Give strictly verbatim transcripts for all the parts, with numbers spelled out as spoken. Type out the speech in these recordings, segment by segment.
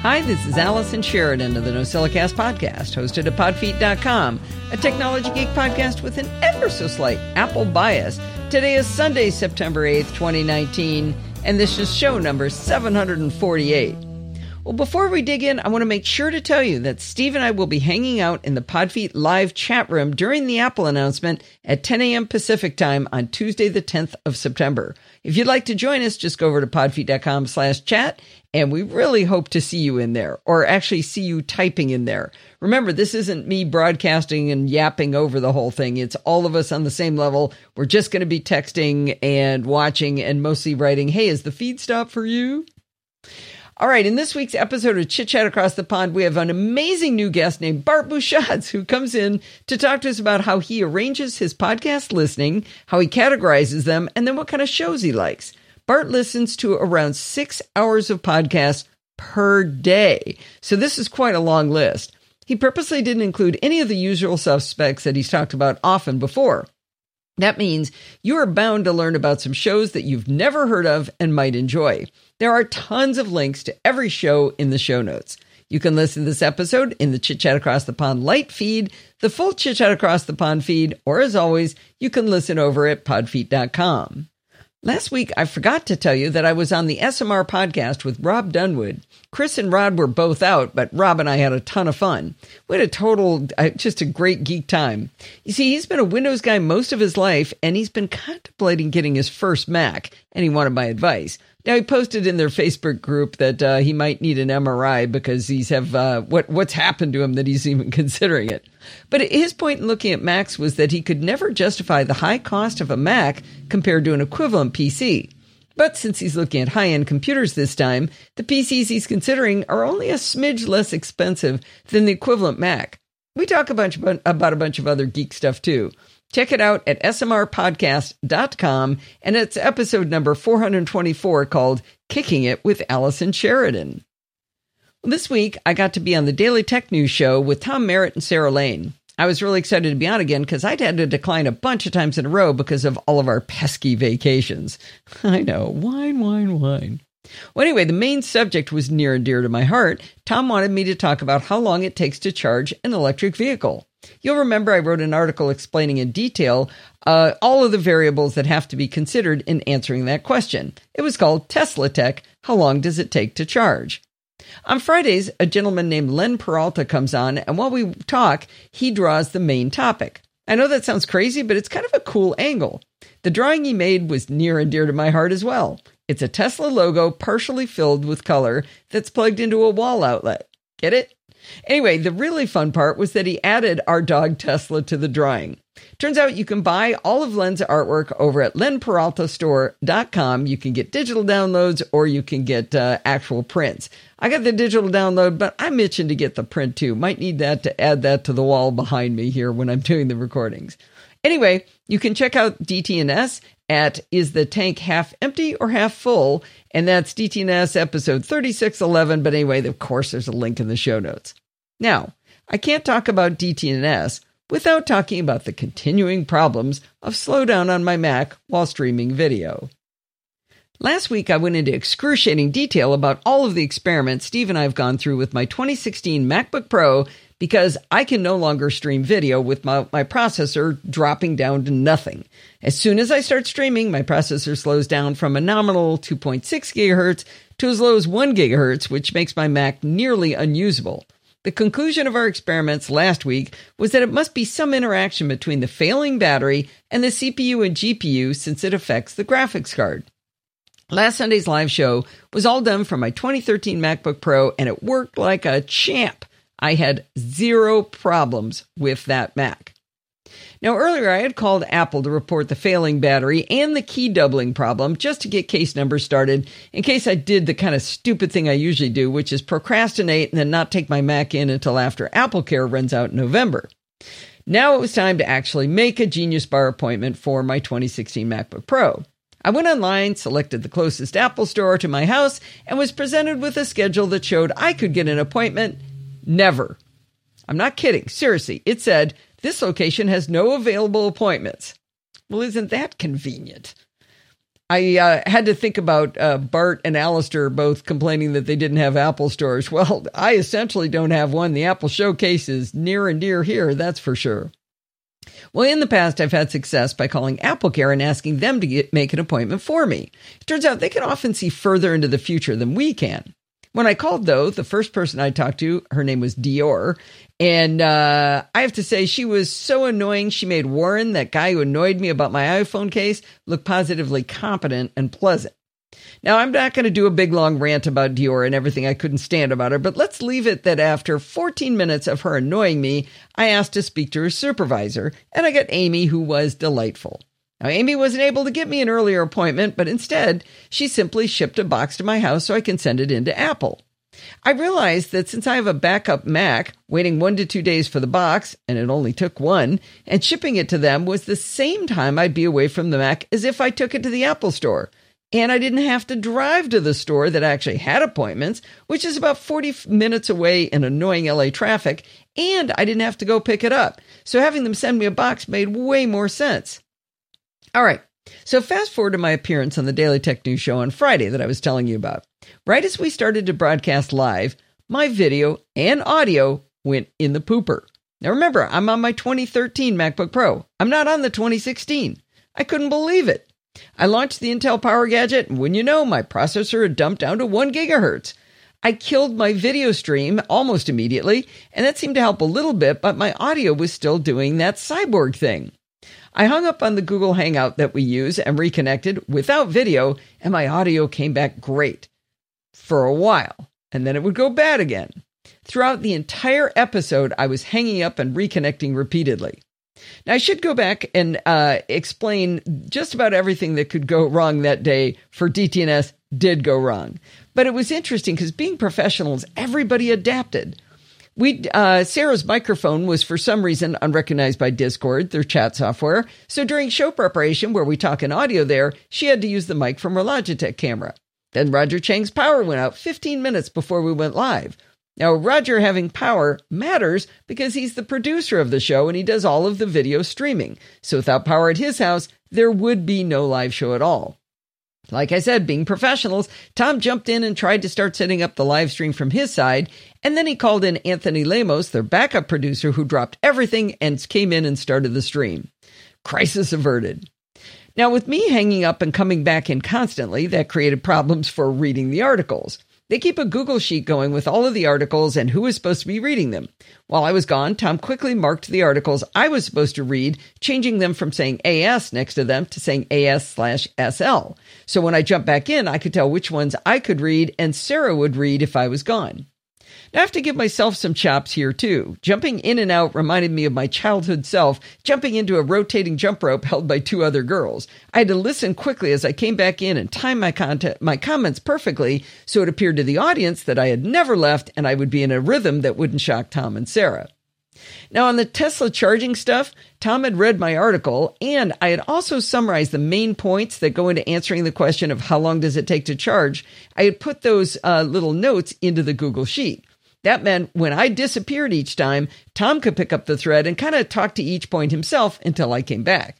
Hi, this is Allison Sheridan of the NosillaCast podcast, hosted at podfeet dot com, a technology geek podcast with an ever so slight Apple bias. Today is Sunday, September eighth, twenty nineteen, and this is show number seven forty-eight. Well, before we dig in, I want to make sure to tell you that Steve and I will be hanging out in the PodFeet live chat room during the Apple announcement at ten a.m. Pacific time on Tuesday, the tenth of September. If you'd like to join us, just go over to podfeet.com slash chat, and we really hope to see you in there, or actually see you typing in there. Remember, this isn't me broadcasting and yapping over the whole thing. It's all of us on the same level. We're just going to be texting and watching and mostly writing, hey, is the feed stopped for you? All right, in this week's episode of Chit Chat Across the Pond, we have an amazing new guest named Bart Busschots, who comes in to talk to us about how he arranges his podcast listening, how he categorizes them, and then what kind of shows he likes. Bart listens to around six hours of podcasts per day, so this is quite a long list. He purposely didn't include any of the usual suspects that he's talked about often before. That means you are bound to learn about some shows that you've never heard of and might enjoy. There are tons of links to every show in the show notes. You can listen to this episode in the Chit Chat Across the Pond light feed, the full Chit Chat Across the Pond feed, or as always, you can listen over at podfeet dot com. Last week, I forgot to tell you that I was on the S M R podcast with Rob Dunwood. Chris and Rod were both out, but Rob and I had a ton of fun. We had a total, just a great geek time. You see, he's been a Windows guy most of his life, and he's been contemplating getting his first Mac, and he wanted my advice. Now, he posted in their Facebook group that uh, he might need an M R I because he's have uh, what what's happened to him that he's even considering it. But his point in looking at Macs was that he could never justify the high cost of a Mac compared to an equivalent P C. But since he's looking at high-end computers this time, the P Cs he's considering are only a smidge less expensive than the equivalent Mac. We talk a bunch about, about a bunch of other geek stuff, too. Check it out at S M R podcast dot com, and it's episode number four twenty-four called Kicking It with Allison Sheridan. This week, I got to be on the Daily Tech News show with Tom Merritt and Sarah Lane. I was really excited to be on again because I'd had to decline a bunch of times in a row because of all of our pesky vacations. I know, wine, wine, wine. Well, anyway, the main subject was near and dear to my heart. Tom wanted me to talk about how long it takes to charge an electric vehicle. You'll remember I wrote an article explaining in detail uh, all of the variables that have to be considered in answering that question. It was called Tesla Tech, How Long Does It Take to Charge? On Fridays, a gentleman named Len Peralta comes on, and while we talk, he draws the main topic. I know that sounds crazy, but it's kind of a cool angle. The drawing he made was near and dear to my heart as well. It's a Tesla logo partially filled with color that's plugged into a wall outlet. Get it? Anyway, the really fun part was that he added our dog Tesla to the drawing. Turns out you can buy all of Len's artwork over at len peralta store dot com. You can get digital downloads or you can get uh, actual prints. I got the digital download, but I'm itching to get the print too. Might need that to add that to the wall behind me here when I'm doing the recordings. Anyway, you can check out D T N S at Is the Tank Half Empty or Half Full? And that's D T N S episode thirty-six eleven. But anyway, of course, there's a link in the show notes. Now, I can't talk about D T N S without talking about the continuing problems of slowdown on my Mac while streaming video. Last week, I went into excruciating detail about all of the experiments Steve and I have gone through with my twenty sixteen MacBook Pro because I can no longer stream video with my, my processor dropping down to nothing. As soon as I start streaming, my processor slows down from a nominal two point six gigahertz to as low as one gigahertz, which makes my Mac nearly unusable. The conclusion of our experiments last week was that it must be some interaction between the failing battery and the C P U and G P U since it affects the graphics card. Last Sunday's live show was all done from my twenty thirteen MacBook Pro, and it worked like a champ. I had zero problems with that Mac. Now, earlier I had called Apple to report the failing battery and the key doubling problem just to get case numbers started in case I did the kind of stupid thing I usually do, which is procrastinate and then not take my Mac in until after AppleCare runs out in November. Now it was time to actually make a Genius Bar appointment for my twenty sixteen MacBook Pro. I went online, selected the closest Apple store to my house, and was presented with a schedule that showed I could get an appointment. Never. I'm not kidding. Seriously, it said, this location has no available appointments. Well, isn't that convenient? I uh, had to think about uh, Bart and Alistair both complaining that they didn't have Apple stores. Well, I essentially don't have one. The Apple Showcase is near and dear here, that's for sure. Well, in the past, I've had success by calling AppleCare and asking them to get, make an appointment for me. It turns out they can often see further into the future than we can. When I called, though, the first person I talked to, her name was Dior, and uh, I have to say she was so annoying, she made Warren, that guy who annoyed me about my iPhone case, look positively competent and pleasant. Now, I'm not going to do a big long rant about Dior and everything I couldn't stand about her, but let's leave it that after fourteen minutes of her annoying me, I asked to speak to her supervisor, and I got Amy, who was delightful. Now, Amy wasn't able to get me an earlier appointment, but instead, she simply shipped a box to my house so I can send it in to Apple. I realized that since I have a backup Mac, waiting one to two days for the box, and it only took one, and shipping it to them was the same time I'd be away from the Mac as if I took it to the Apple store. And I didn't have to drive to the store that actually had appointments, which is about forty minutes away in annoying L A traffic, and I didn't have to go pick it up. So having them send me a box made way more sense. All right, so fast forward to my appearance on the Daily Tech News show on Friday that I was telling you about. Right as we started to broadcast live, my video and audio went in the pooper. Now remember, I'm on my twenty thirteen MacBook Pro. I'm not on the twenty sixteen. I couldn't believe it. I launched the Intel Power Gadget, and wouldn't you know, my processor had dumped down to one gigahertz. I killed my video stream almost immediately, and that seemed to help a little bit, but my audio was still doing that cyborg thing. I hung up on the Google Hangout that we use and reconnected without video, and my audio came back great for a while, and then it would go bad again. Throughout the entire episode, I was hanging up and reconnecting repeatedly. Now, I should go back and uh, explain just about everything that could go wrong that day for D T N S did go wrong. But it was interesting because being professionals, everybody adapted. We uh, Sarah's microphone was for some reason unrecognized by Discord, their chat software. So during show preparation, where we talk in audio there, she had to use the mic from her Logitech camera. Then Roger Chang's power went out fifteen minutes before we went live. Now, Roger having power matters because he's the producer of the show and he does all of the video streaming. So without power at his house, there would be no live show at all. Like I said, being professionals, Tom jumped in and tried to start setting up the live stream from his side. And then he called in Anthony Lemos, their backup producer, who dropped everything and came in and started the stream. Crisis averted. Now, with me hanging up and coming back in constantly, that created problems for reading the articles. They keep a Google sheet going with all of the articles and who is supposed to be reading them. While I was gone, Tom quickly marked the articles I was supposed to read, changing them from saying A S next to them to saying A S slash S L. So when I jumped back in, I could tell which ones I could read and Sarah would read if I was gone. Now I have to give myself some chops here too. Jumping in and out reminded me of my childhood self, jumping into a rotating jump rope held by two other girls. I had to listen quickly as I came back in and time my content, my comments perfectly so it appeared to the audience that I had never left and I would be in a rhythm that wouldn't shock Tom and Sarah. Now on the Tesla charging stuff, Tom had read my article and I had also summarized the main points that go into answering the question of how long does it take to charge. I had put those uh, little notes into the Google Sheet. That meant when I disappeared each time, Tom could pick up the thread and kind of talk to each point himself until I came back.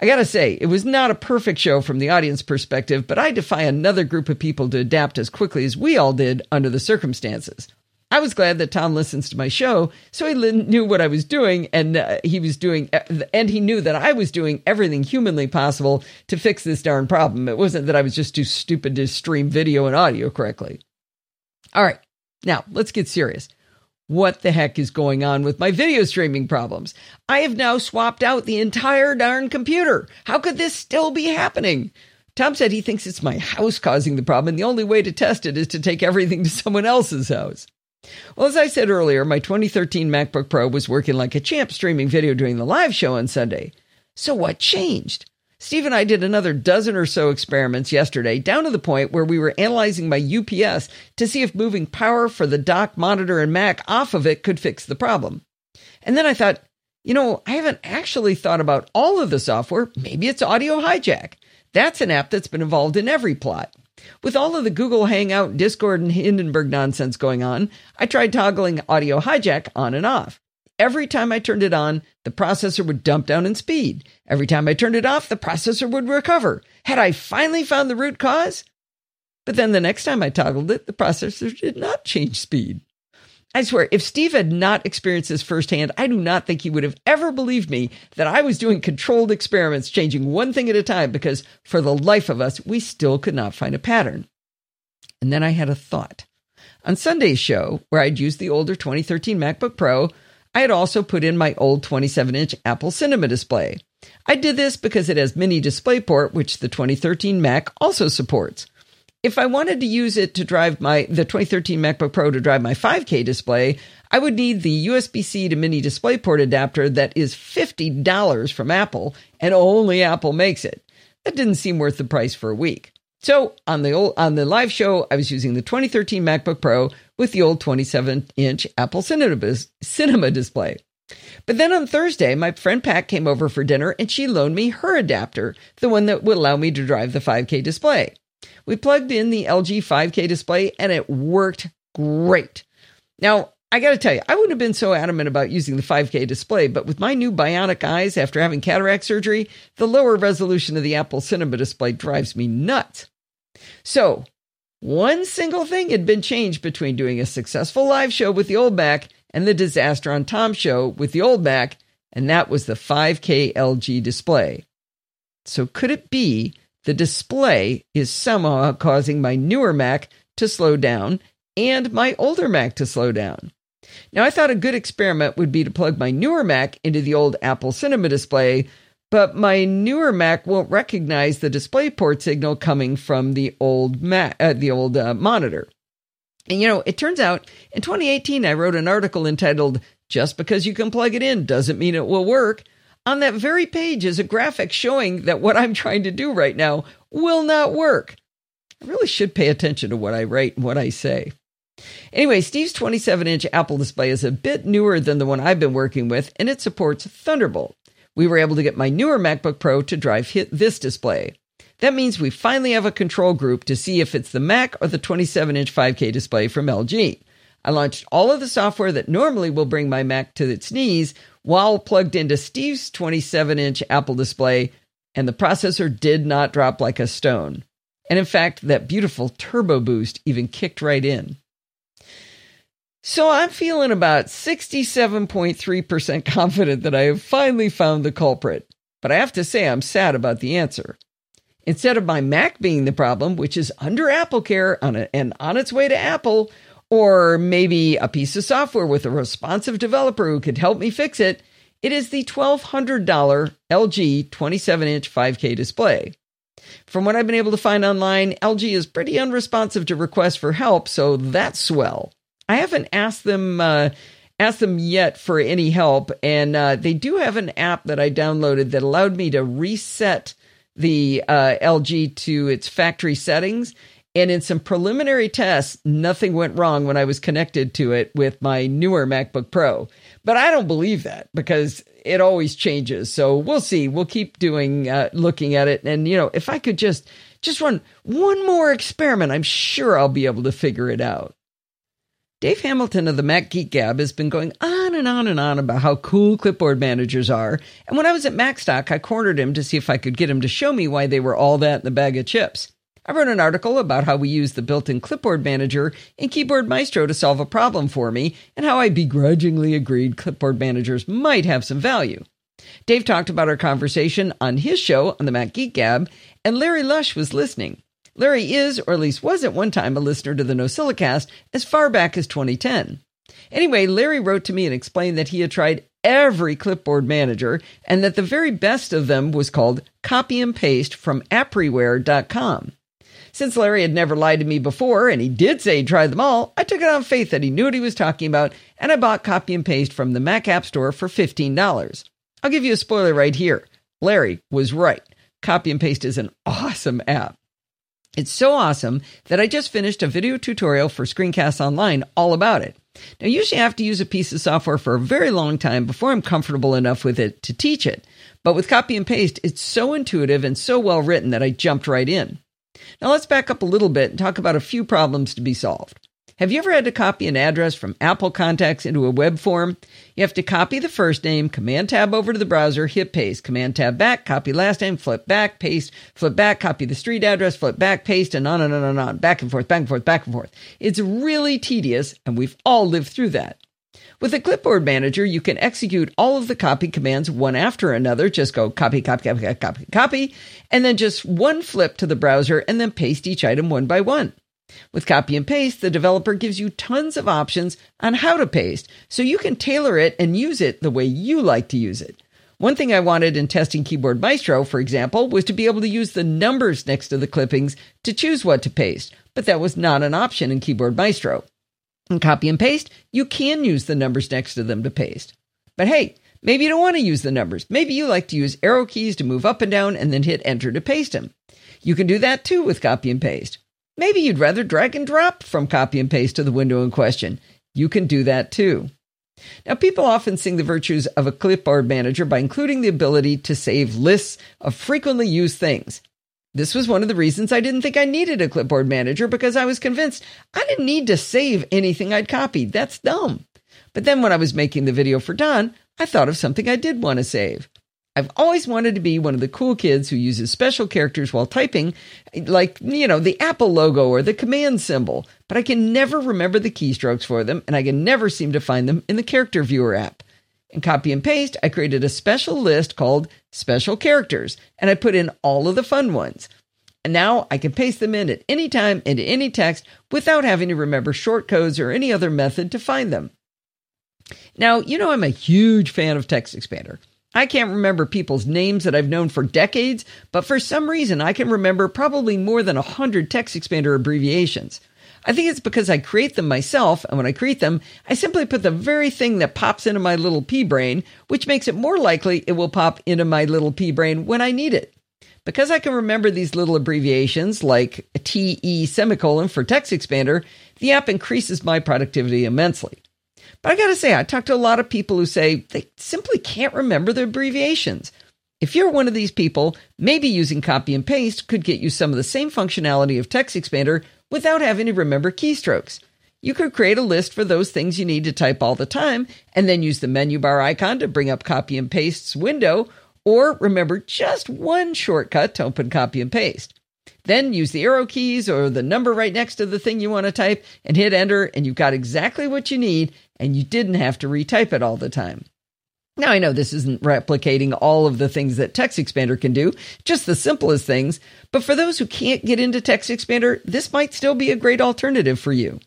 I gotta say, it was not a perfect show from the audience perspective, but I defy another group of people to adapt as quickly as we all did under the circumstances. I was glad that Tom listens to my show, so he knew what I was doing, and uh, he was doing, and he knew that I was doing everything humanly possible to fix this darn problem. It wasn't that I was just too stupid to stream video and audio correctly. All right, now let's get serious. What the heck is going on with my video streaming problems? I have now swapped out the entire darn computer. How could this still be happening? Tom said he thinks it's my house causing the problem, and the only way to test it is to take everything to someone else's house. Well, as I said earlier, my twenty thirteen MacBook Pro was working like a champ streaming video during the live show on Sunday. So what changed? Steve and I did another dozen or so experiments yesterday, down to the point where we were analyzing my U P S to see if moving power for the dock, monitor, and Mac off of it could fix the problem. And then I thought, you know, I haven't actually thought about all of the software. Maybe it's Audio Hijack. That's an app that's been involved in every plot. With all of the Google Hangout, Discord, and Hindenburg nonsense going on, I tried toggling Audio Hijack on and off. Every time I turned it on, the processor would dump down in speed. Every time I turned it off, the processor would recover. Had I finally found the root cause? But then the next time I toggled it, the processor did not change speed. I swear, if Steve had not experienced this firsthand, I do not think he would have ever believed me that I was doing controlled experiments, changing one thing at a time, because for the life of us, we still could not find a pattern. And then I had a thought. On Sunday's show, where I'd used the older twenty thirteen MacBook Pro, I had also put in my old twenty-seven inch Apple Cinema display. I did this because it has Mini DisplayPort, which the twenty thirteen Mac also supports. If I wanted to use it to drive my the twenty thirteen MacBook Pro to drive my five K display, I would need the U S B C to Mini DisplayPort adapter that is fifty dollars from Apple, and only Apple makes it. That didn't seem worth the price for a week. So on the old, on the live show, I was using the twenty thirteen MacBook Pro with the old twenty-seven inch Apple Cinema, Cinema display. But then on Thursday, my friend Pat came over for dinner, and she loaned me her adapter, the one that would allow me to drive the five K display. We plugged in the L G five K display, and it worked great. Now, I got to tell you, I wouldn't have been so adamant about using the five K display, but with my new bionic eyes after having cataract surgery, the lower resolution of the Apple Cinema display drives me nuts. So, one single thing had been changed between doing a successful live show with the old Mac and the disaster on Tom's show with the old Mac, and that was the five K L G display. So could it be the display is somehow causing my newer Mac to slow down and my older Mac to slow down? Now, I thought a good experiment would be to plug my newer Mac into the old Apple Cinema display, but my newer Mac won't recognize the DisplayPort signal coming from the old Mac, uh, the old uh, monitor. And, you know, it turns out in twenty eighteen, I wrote an article entitled, "Just Because You Can Plug It In Doesn't Mean It Will Work." On that very page is a graphic showing that what I'm trying to do right now will not work. I really should pay attention to what I write and what I say. Anyway, Steve's twenty-seven inch Apple display is a bit newer than the one I've been working with, and it supports Thunderbolt. We were able to get my newer MacBook Pro to drive hit this display. That means we finally have a control group to see if it's the Mac or the twenty-seven inch five K display from L G. I launched all of the software that normally will bring my Mac to its knees while plugged into Steve's twenty-seven inch Apple display, and the processor did not drop like a stone. And in fact, that beautiful turbo boost even kicked right in. So I'm feeling about sixty-seven point three percent confident that I have finally found the culprit. But I have to say I'm sad about the answer. Instead of my Mac being the problem, which is under AppleCare on a, and on its way to Apple, or maybe a piece of software with a responsive developer who could help me fix it, it is the twelve hundred dollars L G twenty-seven inch five K display. From what I've been able to find online, L G is pretty unresponsive to requests for help, so that's swell. I haven't asked them uh, asked them yet for any help, and uh, they do have an app that I downloaded that allowed me to reset the uh, L G to its factory settings. And in some preliminary tests, nothing went wrong when I was connected to it with my newer MacBook Pro. But I don't believe that because it always changes. So we'll see. We'll keep doing, uh, looking at it. And, you know, if I could just, just run one more experiment, I'm sure I'll be able to figure it out. Dave Hamilton of the Mac Geek Gab has been going on and on and on about how cool clipboard managers are. And when I was at MacStock, I cornered him to see if I could get him to show me why they were all that in a bag of chips. I wrote an article about how we use the built-in clipboard manager in Keyboard Maestro to solve a problem for me, and how I begrudgingly agreed clipboard managers might have some value. Dave talked about our conversation on his show on the Mac Geek Gab, and Larry Lush was listening. Larry is, or at least was at one time, a listener to the NosillaCast as far back as twenty ten. Anyway, Larry wrote to me and explained that he had tried every clipboard manager, and that the very best of them was called Copy and Paste from appreware dot com. Since Larry had never lied to me before, and he did say he tried them all, I took it on faith that he knew what he was talking about, and I bought Copy and Paste from the Mac App Store for fifteen dollars. I'll give you a spoiler right here. Larry was right. Copy and Paste is an awesome app. It's so awesome that I just finished a video tutorial for Screencast Online all about it. Now, usually I have to use a piece of software for a very long time before I'm comfortable enough with it to teach it. But with Copy and Paste, it's so intuitive and so well written that I jumped right in. Now let's back up a little bit and talk about a few problems to be solved. Have you ever had to copy an address from Apple contacts into a web form? You have to copy the first name, Command-Tab over to the browser, hit Paste, Command-Tab back, copy last name, flip back, paste, flip back, copy the street address, flip back, paste, and on and on and on, back and forth, back and forth, back and forth. It's really tedious, and we've all lived through that. With the Clipboard Manager, you can execute all of the copy commands one after another. Just go copy, copy, copy, copy, copy, and then just one flip to the browser and then paste each item one by one. With Copy and Paste, the developer gives you tons of options on how to paste, so you can tailor it and use it the way you like to use it. One thing I wanted in testing Keyboard Maestro, for example, was to be able to use the numbers next to the clippings to choose what to paste, but that was not an option in Keyboard Maestro. And Copy and Paste, you can use the numbers next to them to paste. But hey, maybe you don't want to use the numbers. Maybe you like to use arrow keys to move up and down and then hit Enter to paste them. You can do that too with Copy and Paste. Maybe you'd rather drag and drop from Copy and Paste to the window in question. You can do that too. Now, people often sing the virtues of a clipboard manager by including the ability to save lists of frequently used things. This was one of the reasons I didn't think I needed a clipboard manager, because I was convinced I didn't need to save anything I'd copied. That's dumb. But then when I was making the video for Don, I thought of something I did want to save. I've always wanted to be one of the cool kids who uses special characters while typing, like, you know, the Apple logo or the command symbol, but I can never remember the keystrokes for them, and I can never seem to find them in the Character Viewer app. In Copy and Paste, I created a special list called Special Characters, and I put in all of the fun ones. And now I can paste them in at any time into any text without having to remember shortcodes or any other method to find them. Now, you know I'm a huge fan of Text Expander. I can't remember people's names that I've known for decades, but for some reason I can remember probably more than one hundred Text Expander abbreviations. I think it's because I create them myself, and when I create them, I simply put the very thing that pops into my little pea brain, which makes it more likely it will pop into my little pea brain when I need it. Because I can remember these little abbreviations, like T E semicolon for Text Expander, the app increases my productivity immensely. But I gotta say, I talk to a lot of people who say they simply can't remember their abbreviations. If you're one of these people, maybe using Copy and Paste could get you some of the same functionality of Text Expander without having to remember keystrokes. You could create a list for those things you need to type all the time, and then use the menu bar icon to bring up Copy and Paste's window, or remember just one shortcut to open Copy and Paste. Then use the arrow keys or the number right next to the thing you want to type, and hit Enter, and you've got exactly what you need, and you didn't have to retype it all the time. Now, I know this isn't replicating all of the things that Text Expander can do, just the simplest things, but for those who can't get into Text Expander, this might still be a great alternative for you.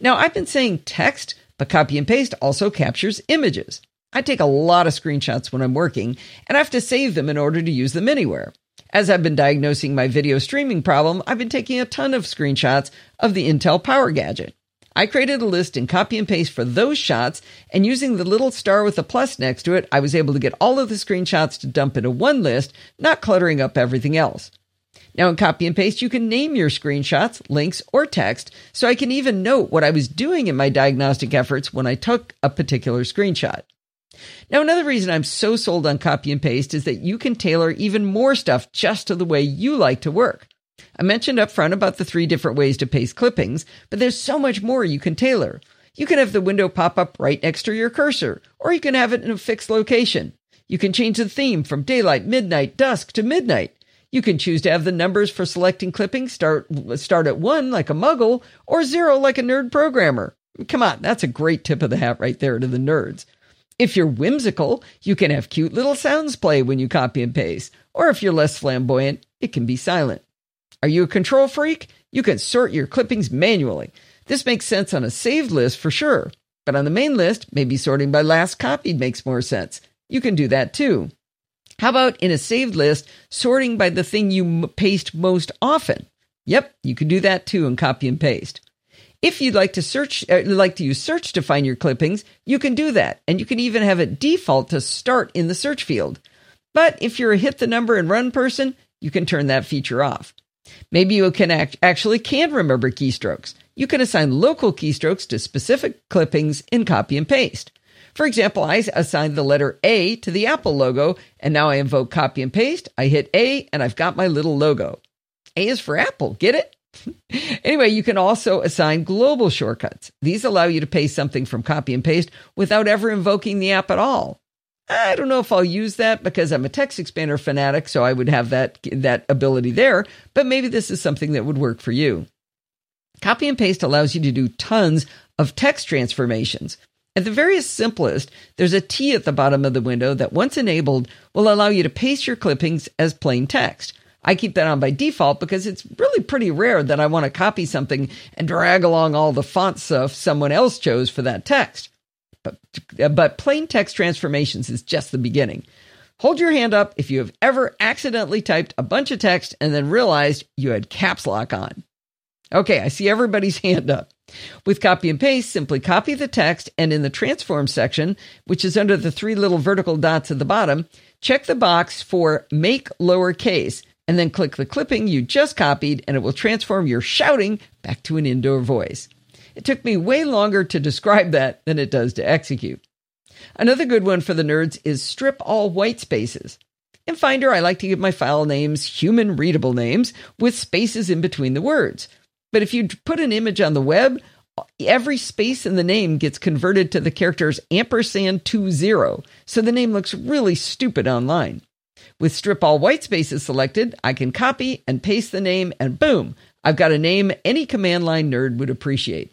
Now, I've been saying text, but Copy and Paste also captures images. I take a lot of screenshots when I'm working, and I have to save them in order to use them anywhere. As I've been diagnosing my video streaming problem, I've been taking a ton of screenshots of the Intel Power Gadget. I created a list in Copy and Paste for those shots, and using the little star with a plus next to it, I was able to get all of the screenshots to dump into one list, not cluttering up everything else. Now in Copy and Paste, you can name your screenshots, links, or text, so I can even note what I was doing in my diagnostic efforts when I took a particular screenshot. Now, another reason I'm so sold on Copy and Paste is that you can tailor even more stuff just to the way you like to work. I mentioned up front about the three different ways to paste clippings, but there's so much more you can tailor. You can have the window pop up right next to your cursor, or you can have it in a fixed location. You can change the theme from daylight, midnight, dusk to midnight. You can choose to have the numbers for selecting clippings start, start at one like a muggle, or zero like a nerd programmer. Come on, that's a great tip of the hat right there to the nerds. If you're whimsical, you can have cute little sounds play when you copy and paste, or if you're less flamboyant, it can be silent. Are you a control freak? You can sort your clippings manually. This makes sense on a saved list for sure, but on the main list, maybe sorting by last copied makes more sense. You can do that too. How about in a saved list, sorting by the thing you paste most often? Yep, you can do that too in Copy and Paste. If you'd like to search, uh, like to use search to find your clippings, you can do that, and you can even have it default to start in the search field. But if you're a hit the number and run person, you can turn that feature off. Maybe you can act, actually can remember keystrokes. You can assign local keystrokes to specific clippings in Copy and Paste. For example, I assigned the letter A to the Apple logo, and now I invoke Copy and Paste, I hit A, and I've got my little logo. A is for Apple, get it? Anyway, you can also assign global shortcuts. These allow you to paste something from Copy and Paste without ever invoking the app at all. I don't know if I'll use that because I'm a Text Expander fanatic, so I would have that, that ability there, but maybe this is something that would work for you. Copy and Paste allows you to do tons of text transformations. At the very simplest, there's a T at the bottom of the window that, once enabled, will allow you to paste your clippings as plain text. I keep that on by default because it's really pretty rare that I want to copy something and drag along all the font stuff someone else chose for that text. But, but plain text transformations is just the beginning. Hold your hand up if you have ever accidentally typed a bunch of text and then realized you had caps lock on. Okay, I see everybody's hand up. With Copy and Paste, simply copy the text and in the transform section, which is under the three little vertical dots at the bottom, check the box for make lowercase and then click the clipping you just copied and it will transform your shouting back to an indoor voice. It took me way longer to describe that than it does to execute. Another good one for the nerds is strip all white spaces. In Finder, I like to give my file names human readable names with spaces in between the words. But if you put an image on the web, every space in the name gets converted to the characters ampersand two zero, so the name looks really stupid online. With strip all white spaces selected, I can copy and paste the name and boom, I've got a name any command line nerd would appreciate.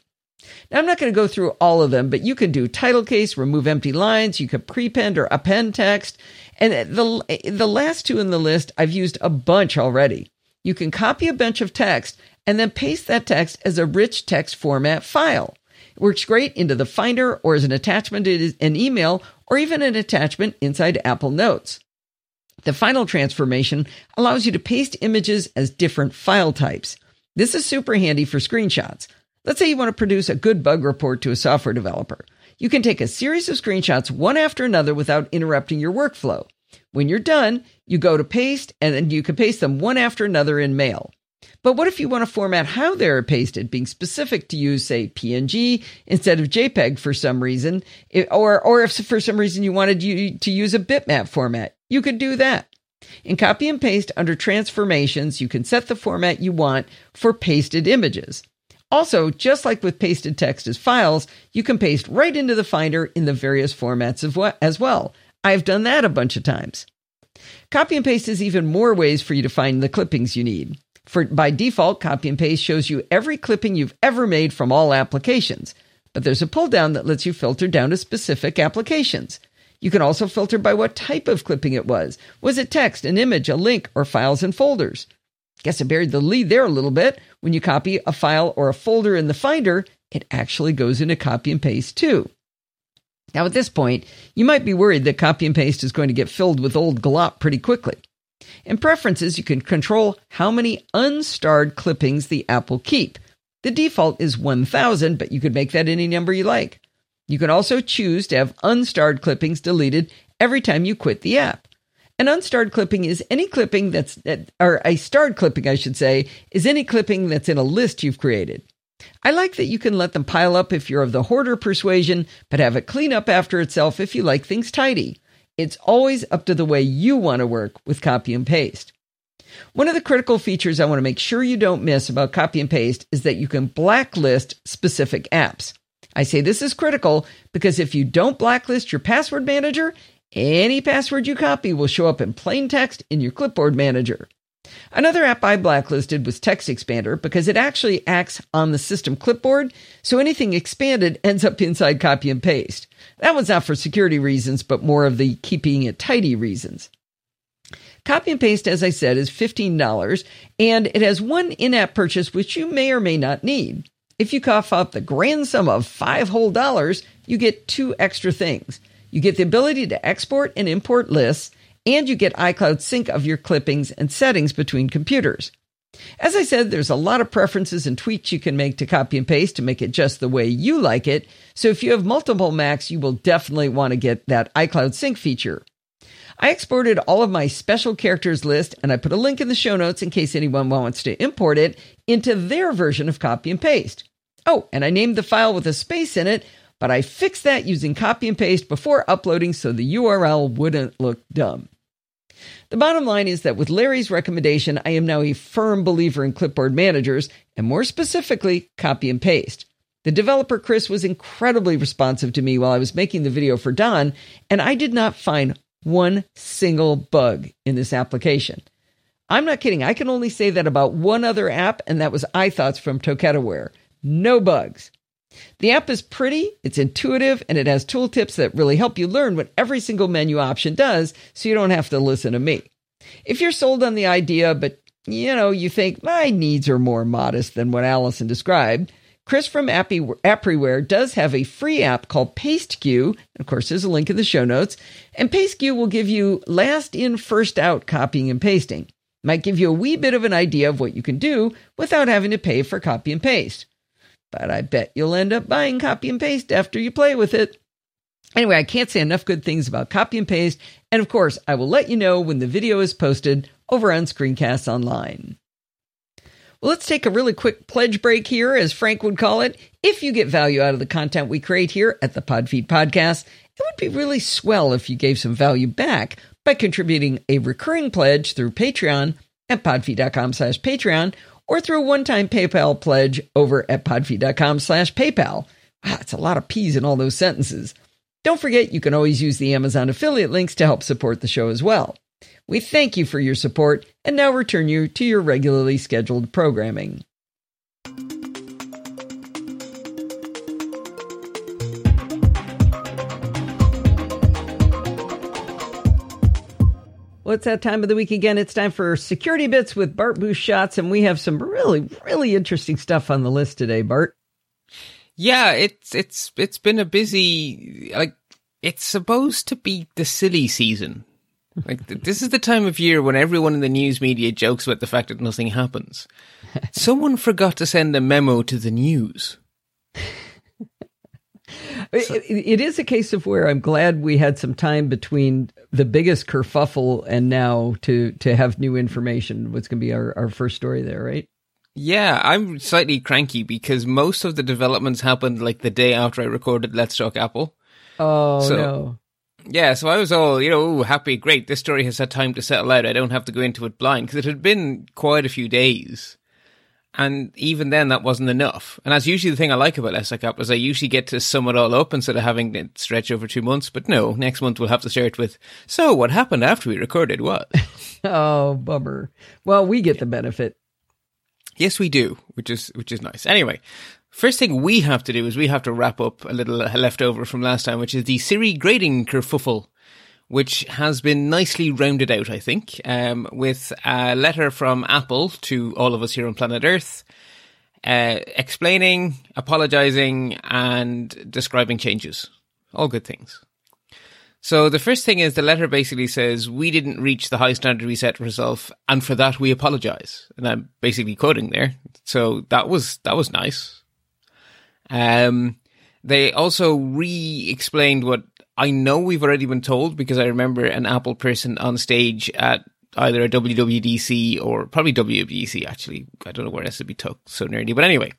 Now, I'm not going to go through all of them, but you can do title case, remove empty lines, you can prepend or append text, and the, the last two in the list I've used a bunch already. You can copy a bunch of text and then paste that text as a rich text format file. It works great into the Finder or as an attachment to an email or even an attachment inside Apple Notes. The final transformation allows you to paste images as different file types. This is super handy for screenshots. Let's say you want to produce a good bug report to a software developer. You can take a series of screenshots one after another without interrupting your workflow. When you're done, you go to paste and then you can paste them one after another in Mail. But what if you want to format how they're pasted, being specific to use, say, P N G instead of JPEG for some reason, or, or if for some reason you wanted you to use a bitmap format, you could do that. In Copy and Paste, under Transformations, you can set the format you want for pasted images. Also, just like with pasted text as files, you can paste right into the Finder in the various formats as well. I've done that a bunch of times. Copy and Paste is even more ways for you to find the clippings you need. For, by default, Copy and Paste shows you every clipping you've ever made from all applications, but there's a pull-down that lets you filter down to specific applications. You can also filter by what type of clipping it was. Was it text, an image, a link, or files and folders? Guess I buried the lead there a little bit. When you copy a file or a folder in the Finder, it actually goes into Copy and Paste too. Now at this point, you might be worried that Copy and Paste is going to get filled with old glop pretty quickly. In Preferences, you can control how many unstarred clippings the app will keep. The default is one thousand, but you could make that any number you like. You can also choose to have unstarred clippings deleted every time you quit the app. An unstarred clipping is any clipping that's, or a starred clipping, I should say, is any clipping that's in a list you've created. I like that you can let them pile up if you're of the hoarder persuasion, but have it clean up after itself if you like things tidy. It's always up to the way you want to work with Copy and Paste. One of the critical features I want to make sure you don't miss about Copy and Paste is that you can blacklist specific apps. I say this is critical because if you don't blacklist your password manager, any password you copy will show up in plain text in your clipboard manager. Another app I blacklisted was Text Expander because it actually acts on the system clipboard, so anything expanded ends up inside Copy and Paste. That one's not for security reasons, but more of the keeping it tidy reasons. Copy and Paste, as I said, is fifteen dollars, and it has one in-app purchase which you may or may not need. If you cough up the grand sum of five whole dollars, you get two extra things. You get the ability to export and import lists, and you get iCloud sync of your clippings and settings between computers. As I said, there's a lot of preferences and tweaks you can make to Copy and Paste to make it just the way you like it. So if you have multiple Macs, you will definitely want to get that iCloud sync feature. I exported all of my special characters list, and I put a link in the show notes in case anyone wants to import it into their version of Copy and Paste. Oh, and I named the file with a space in it, but I fixed that using Copy and Paste before uploading so the U R L wouldn't look dumb. The bottom line is that with Larry's recommendation, I am now a firm believer in clipboard managers, and more specifically, copy and paste. The developer, Chris, was incredibly responsive to me while I was making the video for Don, and I did not find one single bug in this application. I'm not kidding. I can only say that about one other app, and that was iThoughts from TokettaWare. No bugs. The app is pretty, it's intuitive, and it has tooltips that really help you learn what every single menu option does, so you don't have to listen to me. If you're sold on the idea, but, you know, you think, my needs are more modest than what Allison described, Chris from Appryware does have a free app called PasteQ. Of course, there's a link in the show notes. And PasteQ will give you last in, first out copying and pasting. It might give you a wee bit of an idea of what you can do without having to pay for copy and paste. But I bet you'll end up buying copy and paste after you play with it. Anyway, I can't say enough good things about copy and paste. And of course, I will let you know when the video is posted over on Screencast Online. Well, let's take a really quick pledge break here, as Frank would call it. If you get value out of the content we create here at the PodFeed Podcast, it would be really swell if you gave some value back by contributing a recurring pledge through Patreon at podfeed.com slash Patreon or through a one-time PayPal pledge over at podfeed.com slash PayPal. Wow, that's a lot of P's in all those sentences. Don't forget, you can always use the Amazon affiliate links to help support the show as well. We thank you for your support and now return you to your regularly scheduled programming. Well, it's that time of the week again. It's time for Security Bits with Bart Busschots, and we have some really, really interesting stuff on the list today, Bart. Yeah, it's it's it's been a busy, like, it's supposed to be the silly season. Like, this is the time of year when everyone in the news media jokes about the fact that nothing happens. Someone forgot to send a memo to the news. So. It, it is a case of where I'm glad we had some time between the biggest kerfuffle and now to, to have new information. What's going to be our, our first story there, right? Yeah, I'm slightly cranky because most of the developments happened like the day after I recorded Let's Talk Apple. Oh, so, no. Yeah, so I was all, you know, happy, great, this story has had time to settle out, I don't have to go into it blind, because it had been quite a few days, and even then that wasn't enough. And that's usually the thing I like about Let's Talk Apple, is I usually get to sum it all up instead of having it stretch over two months, but no, next month we'll have to start with, so what happened after we recorded what? Oh, bummer. Well, we get the benefit. Yes, we do, which is which is nice. Anyway, first thing we have to do is we have to wrap up a little leftover from last time, which is the Siri grading kerfuffle, which has been nicely rounded out, I think, um, with a letter from Apple to all of us here on planet Earth, uh, explaining, apologizing, and describing changes. All good things. So the first thing is the letter basically says, we didn't reach the high standard we set for ourselves, and for that we apologize. And I'm basically quoting there. So that was that was nice. Um, they also re-explained what I know we've already been told, because I remember an Apple person on stage at either a W W D C or probably W W D C, actually. I don't know where else it'd be took, so nerdy. But anyway,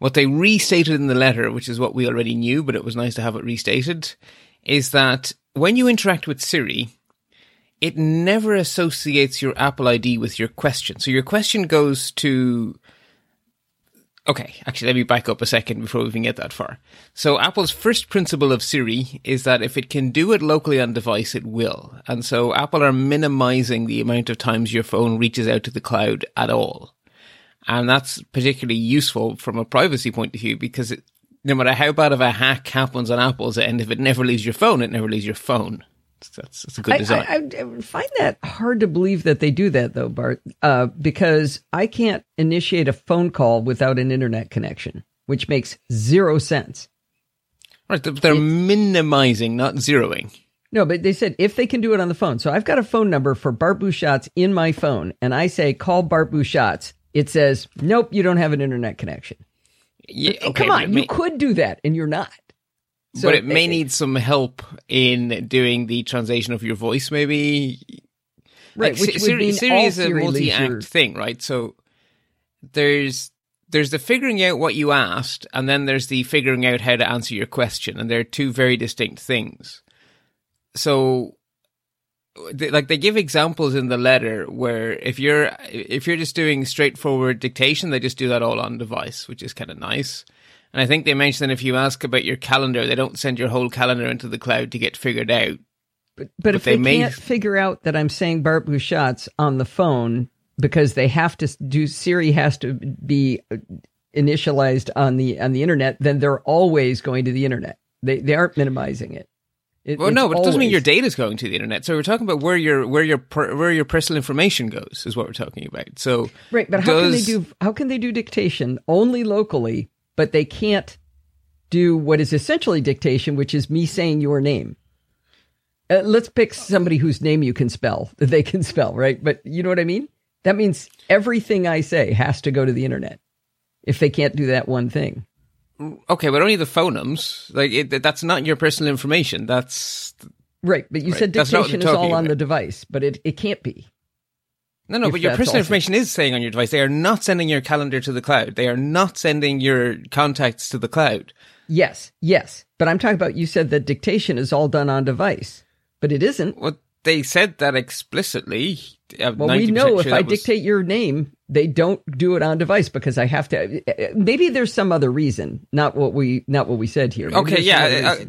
what they restated in the letter, which is what we already knew, but it was nice to have it restated, is that when you interact with Siri, it never associates your Apple I D with your question. So your question goes to... Okay, actually, let me back up a second before we can get that far. So Apple's first principle of Siri is that if it can do it locally on device, it will. And so Apple are minimizing the amount of times your phone reaches out to the cloud at all. And that's particularly useful from a privacy point of view, because it, no matter how bad of a hack happens on Apple's end, if it never leaves your phone, it never leaves your phone. That's, that's a good design. I, I, I find that hard to believe that they do that, though, Bart, uh, because I can't initiate a phone call without an internet connection, which makes zero sense. Right, they're it, minimizing, not zeroing. No, but they said if they can do it on the phone. So I've got a phone number for Bart Busschots in my phone, and I say, call Bart Busschots. It says, nope, you don't have an internet connection. Yeah, but, okay, come on, may- you could do that, and you're not. So but it may it, need some help in doing the translation of your voice, maybe. Right, like, which would Siri, mean Siri is a multi-act leisure. thing, right? So there's there's the figuring out what you asked, and then there's the figuring out how to answer your question, and they're two very distinct things. So they, like they give examples in the letter where if you're if you're just doing straightforward dictation, they just do that all on device, which is kind of nice. And I think they mentioned that if you ask about your calendar, they don't send your whole calendar into the cloud to get figured out. But, but, but if they, they may... can't figure out that I'm saying Bart Busschots on the phone because they have to do, Siri has to be initialized on the on the internet, then they're always going to the internet. They they aren't minimizing it. it well, no, but always. It doesn't mean your data is going to the internet. So we're talking about where your where your per, where your personal information goes is what we're talking about. So right, but how does... can they do how can they do dictation only locally, but they can't do what is essentially dictation, which is me saying your name. Uh, let's pick somebody whose name you can spell, that they can spell, right? But you know what I mean? That means everything I say has to go to the internet if they can't do that one thing. Okay, but only the phonemes. Like it, that's not your personal information. That's... Right, but you right. said dictation is all about. On the device, but it, it can't be. No, no, but your personal information is staying on your device. They are not sending your calendar to the cloud. They are not sending your contacts to the cloud. Yes, yes. But I'm talking about, you said that dictation is all done on device. But it isn't. Well, they said that explicitly. I'm well, we know sure if I was... dictate your name, they don't do it on device because I have to. Maybe there's some other reason, not what we not what we said here. Maybe okay, yeah, I,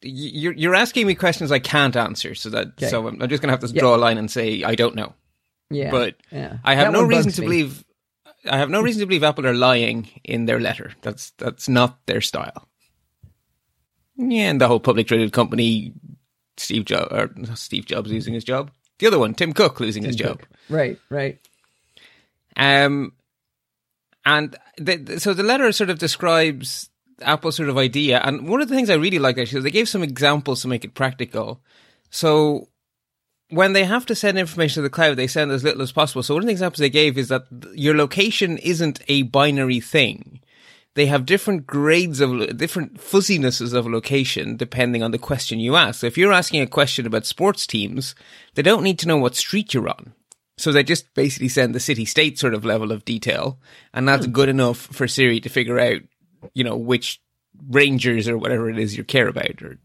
you're you're asking me questions I can't answer, so that okay. so I'm, I'm just gonna have to yeah. draw a line and say I don't know. Yeah, but yeah. I have that no reason to me. believe. I have no reason to believe Apple are lying in their letter. That's that's not their style. Yeah, and the whole public traded company. Steve Jobs, or Steve Jobs losing his job. The other one, Tim Cook losing Tim his Cook. job. Right, right. Um, and the, so the letter sort of describes Apple's sort of idea. And one of the things I really liked actually is they gave some examples to make it practical. So when they have to send information to the cloud, they send as little as possible. So one of the examples they gave is that your location isn't a binary thing. They have different grades of, different fuzzinesses of location depending on the question you ask. So if you're asking a question about sports teams, they don't need to know what street you're on. So they just basically send the city-state sort of level of detail, and that's good enough for Siri to figure out, you know, which Rangers or whatever it is you care about, or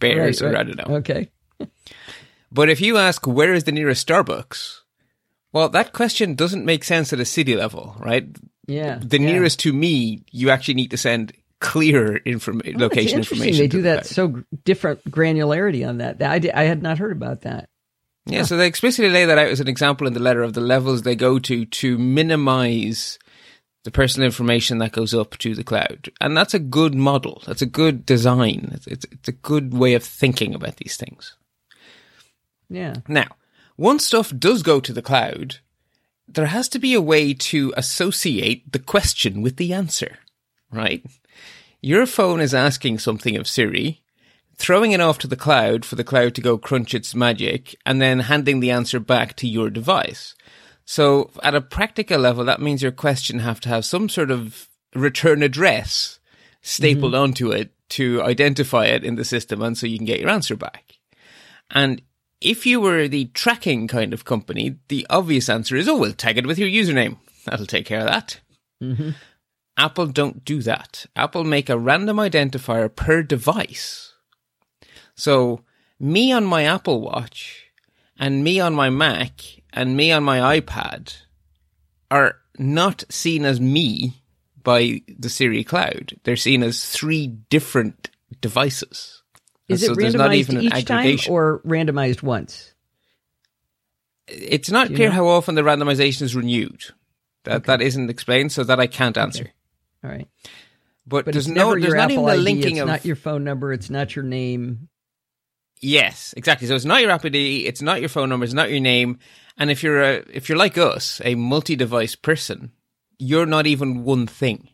Bears, right, right. or I don't know. Okay. But if you ask, where is the nearest Starbucks? Well, that question doesn't make sense at a city level, right? Yeah. The nearest yeah. to me, you actually need to send clear inform- oh, location information. They do that so different granularity on that. I, did, I had not heard about that. Yeah, yeah, so they explicitly lay that out as an example in the letter of the levels they go to to minimize the personal information that goes up to the cloud. And that's a good model. That's a good design. It's, it's, it's a good way of thinking about these things. Yeah. Now, once stuff does go to the cloud, there has to be a way to associate the question with the answer, right? Your phone is asking something of Siri, throwing it off to the cloud for the cloud to go crunch its magic, and then handing the answer back to your device. So at a practical level, that means your question have to have some sort of return address stapled mm-hmm. onto it to identify it in the system, and so you can get your answer back. And if you were the tracking kind of company, the obvious answer is, oh, we'll tag it with your username. That'll take care of that. Mm-hmm. Apple don't do that. Apple make a random identifier per device. So me on my Apple Watch and me on my Mac and me on my iPad are not seen as me by the Siri Cloud. They're seen as three different devices. Is so it randomized not even each time or randomized once? It's not clear know? how often the randomization is renewed. That okay. that isn't explained, so that I can't answer. Okay. All right, but, but there's no, there's not Apple even the linking. It's of, not your phone number. It's not your name. Yes, exactly. So it's not your Apple I D. It's not your phone number. It's not your name. And if you're a, if you're like us, a multi-device person, you're not even one thing.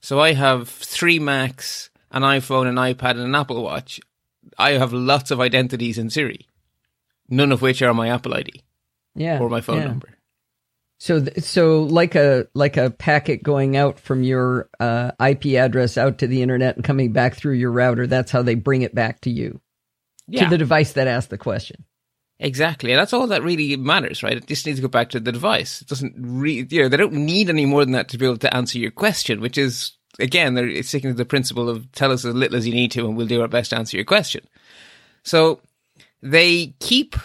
So I have three Macs, an iPhone, an iPad, and an Apple Watch. I have lots of identities in Siri, none of which are my Apple I D yeah, or my phone yeah. number. So, th- so like a like a packet going out from your uh, I P address out to the internet and coming back through your router. That's how they bring it back to you, yeah. to the device that asked the question. Exactly, and that's all that really matters, right? It just needs to go back to the device. It doesn't, re- you know, they don't need any more than that to be able to answer your question, which is. Again, it's sticking to the principle of tell us as little as you need to and we'll do our best to answer your question. So they keep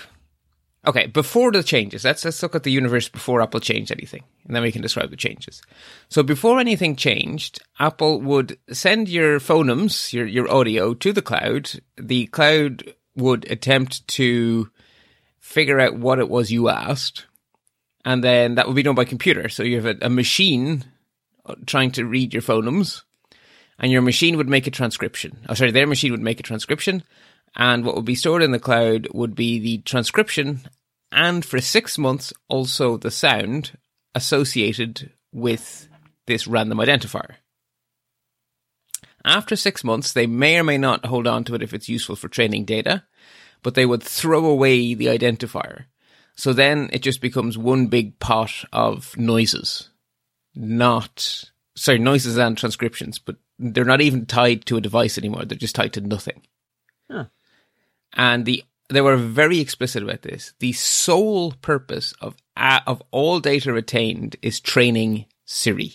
Okay, before the changes, let's let's look at the universe before Apple changed anything, and then we can describe the changes. So before anything changed, Apple would send your phonemes, your your audio, to the cloud. The cloud would attempt to figure out what it was you asked, and then that would be done by computer. So you have a, a machine trying to read your phonemes, and your machine would make a transcription. Oh, sorry, their machine would make a transcription, and what would be stored in the cloud would be the transcription and, for six months, also the sound associated with this random identifier. After six months, they may or may not hold on to it if it's useful for training data, but they would throw away the identifier. So then it just becomes one big pot of noises. Not, sorry, noises and transcriptions, but they're not even tied to a device anymore. They're just tied to nothing. Huh. And the they were very explicit about this. The sole purpose of uh, of all data retained is training Siri.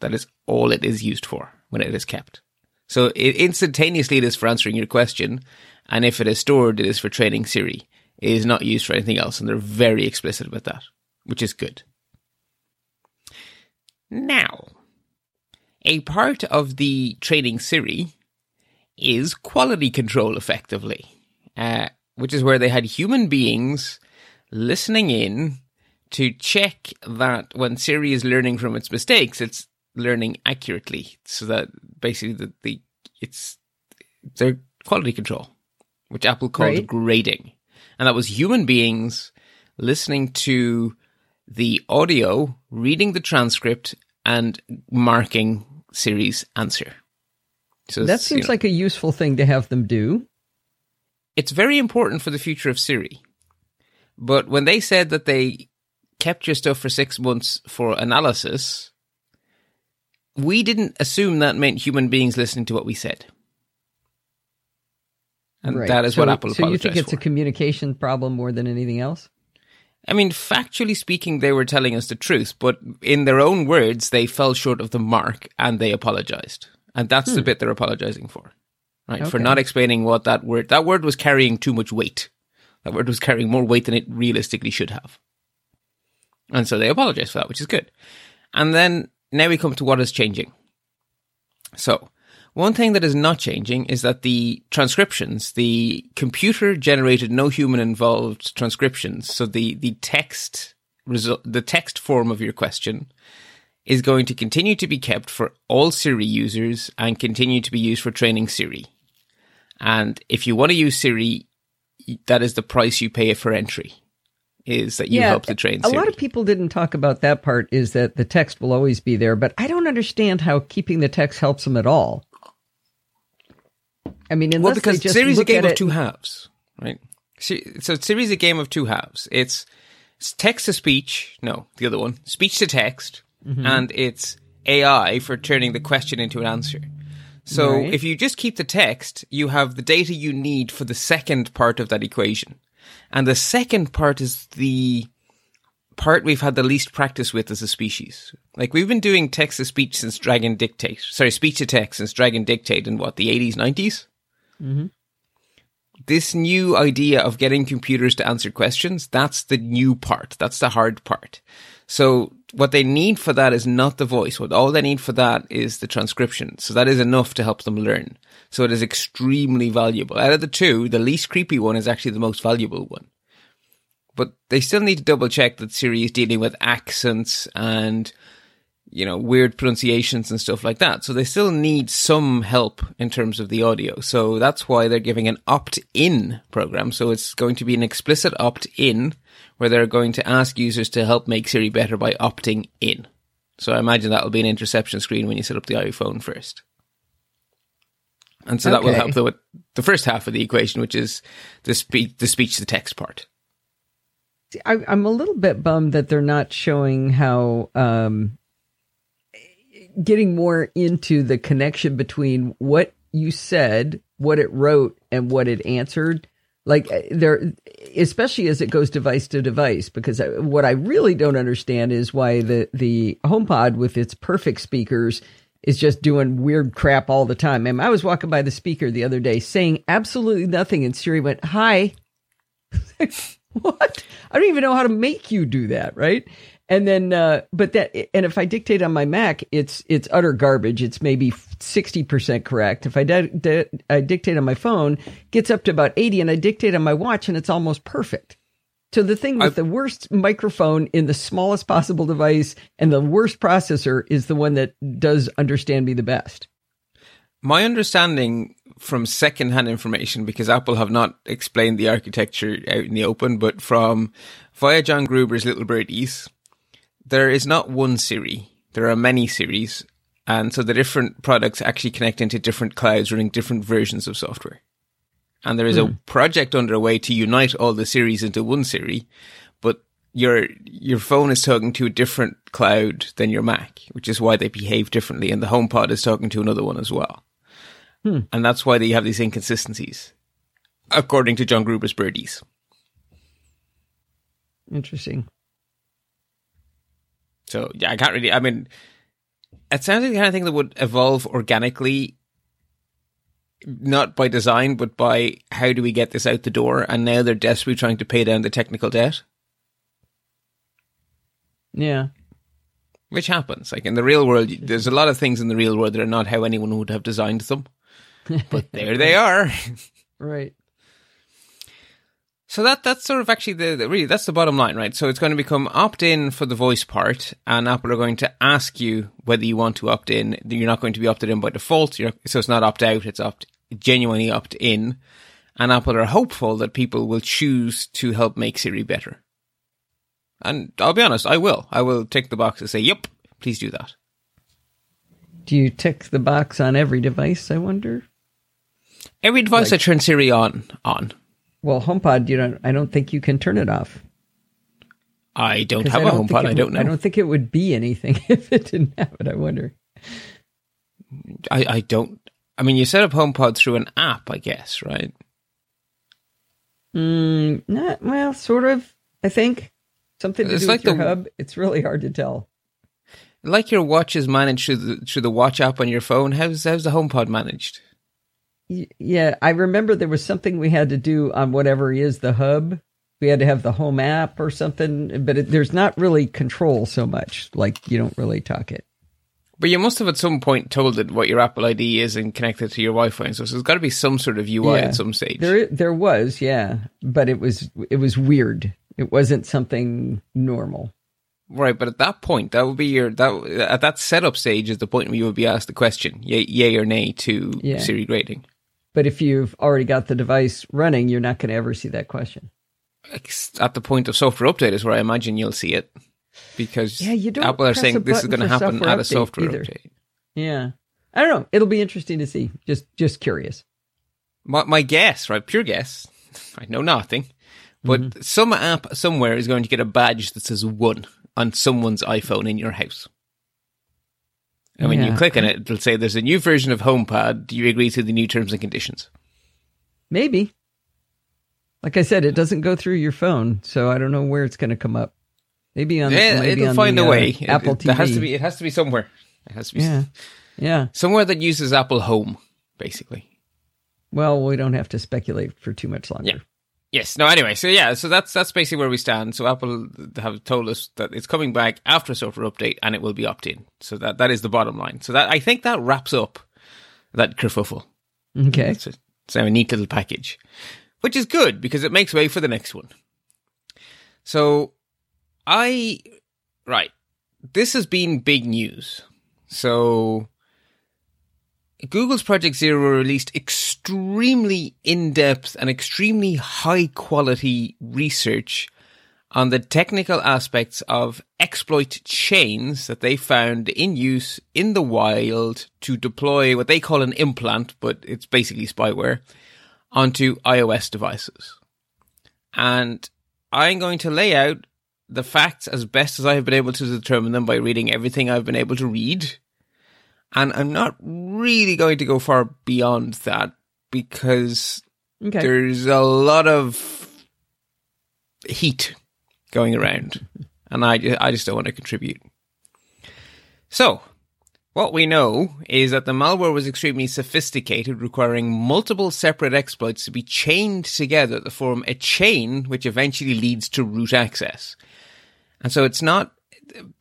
That is all it is used for when it is kept. So it instantaneously it is for answering your question, and if it is stored, it is for training Siri. It is not used for anything else, and they're very explicit about that, which is good. Now, a part of the training Siri is quality control, effectively, uh, which is where they had human beings listening in to check that when Siri is learning from its mistakes, it's learning accurately, so that basically the, the it's their quality control, which Apple called right. grading. And that was human beings listening to the audio, reading the transcript, and marking Siri's answer. So that seems you know, like a useful thing to have them do. It's very important for the future of Siri. But when they said that they kept your stuff for six months for analysis, we didn't assume that meant human beings listening to what we said. And right. that is so, what Apple apologized for. So you think it's for. a communication problem more than anything else? I mean, factually speaking, they were telling us the truth, but in their own words, they fell short of the mark and they apologized. And that's hmm. the bit they're apologizing for, right? Okay. For not explaining what that word, that word was carrying too much weight. That word was carrying more weight than it realistically should have. And so they apologize for that, which is good. And then now we come to what is changing. So one thing that is not changing is that the transcriptions, the computer generated, no human involved transcriptions. So the, the text result, the text form of your question is going to continue to be kept for all Siri users and continue to be used for training Siri. And if you want to use Siri, that is the price you pay for entry, is that you yeah, help to train a Siri. A lot of people didn't talk about that part, is that the text will always be there, but I don't understand how keeping the text helps them at all. I mean, unless well, because they just Siri's look a game of it... two halves, right? So Siri's a game of two halves. It's text-to-speech, no, the other one, speech-to-text, Mm-hmm. and it's A I for turning the question into an answer. So right. if you just keep the text, you have the data you need for the second part of that equation. And the second part is the part we've had the least practice with as a species. Like, we've been doing text-to-speech since Dragon Dictate. Sorry, speech-to-text since Dragon Dictate in, what, the eighties, nineties? Mm-hmm. This new idea of getting computers to answer questions, that's the new part. That's the hard part. So what they need for that is not the voice. What all they need for that is the transcription. So that is enough to help them learn. So it is extremely valuable. Out of the two, the least creepy one is actually the most valuable one. But they still need to double check that Siri is dealing with accents and, you know, weird pronunciations and stuff like that. So they still need some help in terms of the audio. So that's why they're giving an opt-in program. So it's going to be an explicit opt-in where they're going to ask users to help make Siri better by opting in. So I imagine that'll be an interception screen when you set up the iPhone first. And so okay. that will help the, with the first half of the equation, which is the, spe- the speech-to-text part. I, I'm a little bit bummed that they're not showing how... Um... getting more into the connection between what you said, what it wrote, and what it answered. Like, there, especially as it goes device to device, because I, what I really don't understand is why the, the HomePod with its perfect speakers is just doing weird crap all the time. And I was walking by the speaker the other day saying absolutely nothing, and Siri went, "Hi." What? I don't even know how to make you do that, right? And then, uh, but that, and if I dictate on my Mac, it's it's utter garbage. It's maybe sixty percent correct. If I, di- di- I dictate on my phone, it gets up to about eighty, and I dictate on my watch, and it's almost perfect. So the thing with I've, the worst microphone in the smallest possible device and the worst processor is the one that does understand me the best. My understanding from secondhand information, because Apple have not explained the architecture out in the open, but from via John Gruber's Little Birdies, there is not one Siri. There are many Siris. And so the different products actually connect into different clouds running different versions of software. And there is mm. a project underway to unite all the Siris into one Siri. But your your phone is talking to a different cloud than your Mac, which is why they behave differently. And the HomePod is talking to another one as well. Mm. And that's why they have these inconsistencies, according to John Gruber's Birdies. Interesting. So, yeah, I can't really, I mean, it sounds like the kind of thing that would evolve organically, not by design, but by how do we get this out the door? And now they're desperately trying to pay down the technical debt. Yeah. Which happens. Like in the real world, there's a lot of things in the real world that are not how anyone would have designed them. But there they are. Right. So that that's sort of actually the, the really that's the bottom line, right? So it's going to become opt-in for the voice part, and Apple are going to ask you whether you want to opt in. You're not going to be opted in by default, you're, so it's not opt out; it's opt genuinely opt in. And Apple are hopeful that people will choose to help make Siri better. And I'll be honest, I will. I will tick the box and say, "Yep, please do that." Do you tick the box on every device? I wonder. Every device like- I turn Siri on on. Well, HomePod, you don't. I don't think you can turn it off. I don't have I don't a HomePod. Would, I don't know. I don't think it would be anything if it didn't have it. I wonder. I, I don't. I mean, you set up HomePod through an app, I guess, right? Mm, not well, sort of. I think something to it's do like with your the, hub. It's really hard to tell. Like your watch is managed through the through the watch app on your phone. How's how's the HomePod managed? Yeah, I remember there was something we had to do on whatever is the hub. We had to have the home app or something, but it, there's not really control so much. Like, you don't really talk it. But you must have at some point told it what your Apple I D is and connected to your Wi-Fi. And so, so there's got to be some sort of U I yeah, at some stage. There there was, yeah. But it was it was weird. It wasn't something normal. Right, but at that point, that would be your that at that setup stage is the point where you would be asked the question, yay, yay or nay to yeah. Siri grading. But if you've already got the device running, you're not going to ever see that question. At the point of software update is where I imagine you'll see it, because yeah, you don't Apple are saying this is going to happen at a software either. update. Yeah, I don't know. It'll be interesting to see. Just, just curious. My, my guess, right? Pure guess. I know nothing, but mm-hmm. some app somewhere is going to get a badge that says "one" on someone's iPhone in your house. And when yeah. you click on it, it'll say there's a new version of HomePod. Do you agree to the new terms and conditions? Maybe. Like I said, it doesn't go through your phone, so I don't know where it's going to come up. Maybe on yeah, maybe it'll on find the, a way. Uh, Apple T V. It has to be. It has to be somewhere. It has to be. Yeah. Yeah. Somewhere that uses Apple Home, basically. Well, we don't have to speculate for too much longer. Yeah. Yes. No. Anyway. So yeah. So that's that's basically where we stand. So Apple have told us that it's coming back after a software update, and it will be opt-in. So that, that is the bottom line. So that I think that wraps up that kerfuffle. Okay. It's a, it's a neat little package, which is good because it makes way for the next one. So I right. This has been big news. So Google's Project Zero released extremely in-depth and extremely high-quality research on the technical aspects of exploit chains that they found in use in the wild to deploy what they call an implant, but it's basically spyware, onto iOS devices. And I'm going to lay out the facts as best as I have been able to determine them by reading everything I've been able to read. And I'm not really going to go far beyond that because okay. there's a lot of heat going around. And I, I just don't want to contribute. So, What we know is that the malware was extremely sophisticated, requiring multiple separate exploits to be chained together to form a chain which eventually leads to root access. And so it's not,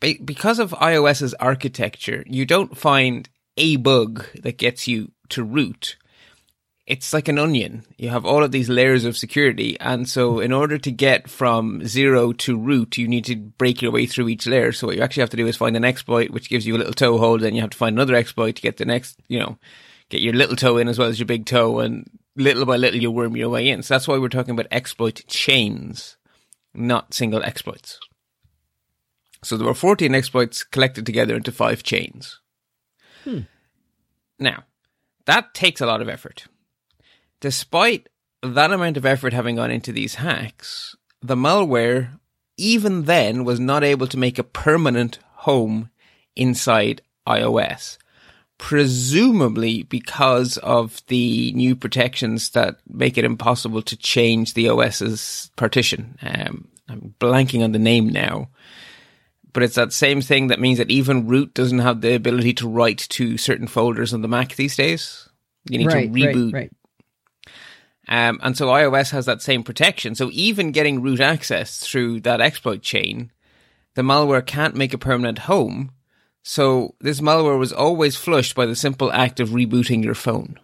because of iOS's architecture, you don't find a bug that gets you to root. It's like an onion. You have all of these layers of security. And so in order to get from zero to root, you need to break your way through each layer. So what you actually have to do is find an exploit, which gives you a little toe hold. Then you have to find another exploit to get the next, you know, get your little toe in as well as your big toe. And little by little, you worm your way in. So that's why we're talking about exploit chains, not single exploits. So there were fourteen exploits collected together into five chains. Hmm. Now, that takes a lot of effort. Despite that amount of effort having gone into these hacks, the malware, even then, was not able to make a permanent home inside iOS, presumably because of the new protections that make it impossible to change the OS's partition. Um, I'm blanking on the name now, but it's that same thing that means that even root doesn't have the ability to write to certain folders on the Mac these days. You need right, to reboot. Right, right. Um, and so iOS has that same protection. So even getting root access through that exploit chain, the malware can't make a permanent home. So this malware was always flushed by the simple act of rebooting your phone.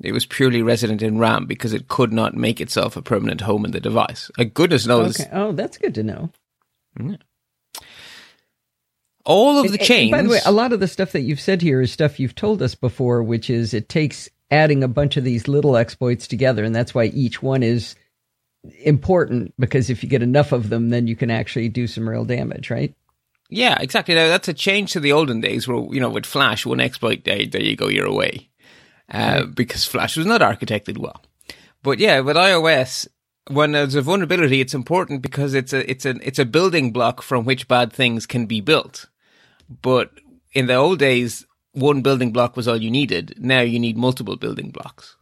It was purely resident in RAM because it could not make itself a permanent home in the device. Uh, goodness knows. Okay. Oh, that's good to know. Yeah. All of and, the chains... By the way, a lot of the stuff that you've said here is stuff you've told us before, which is it takes... adding a bunch of these little exploits together, and that's why each one is important, because if you get enough of them, then you can actually do some real damage, right? Yeah, exactly. Now, that's a change to the olden days where, you know, with Flash, one exploit, there, there you go, you're away, uh, right. because Flash was not architected well. But yeah, with iOS, when there's a vulnerability, it's important because it's a it's a it's a building block from which bad things can be built. But in the old days, one building block was all you needed. Now you need multiple building blocks,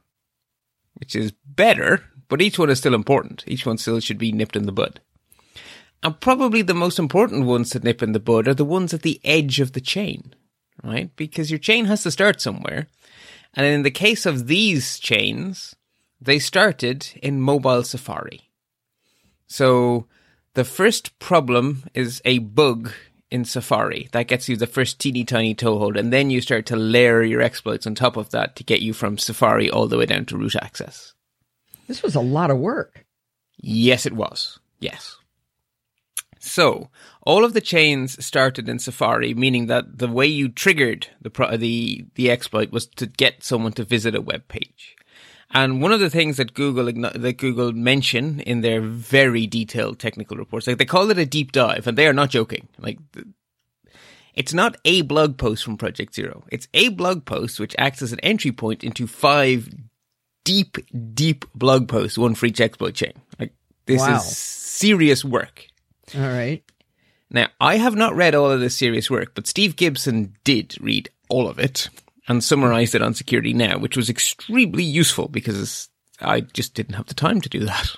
which is better, but each one is still important. Each one still should be nipped in the bud. And probably the most important ones to nip in the bud are the ones at the edge of the chain, right? Because your chain has to start somewhere. And in the case of these chains, they started in mobile Safari. So the first problem is a bug in Safari. That gets you the first teeny tiny toehold, and then you start to layer your exploits on top of that to get you from Safari all the way down to root access. This was a lot of work. Yes, it was. Yes. So, all of the chains started in Safari, meaning that the way you triggered the pro- the, the exploit was to get someone to visit a web page. And one of the things that Google that Google mention in their very detailed technical reports, like they call it a deep dive, and they are not joking. Like, it's not a blog post from Project Zero. It's a blog post which acts as an entry point into five deep, deep blog posts, one for each exploit chain. Like, this wow. is serious work. All right. Now, I have not read all of this serious work, but Steve Gibson did read all of it and summarized it on Security Now, which was extremely useful because I just didn't have the time to do that.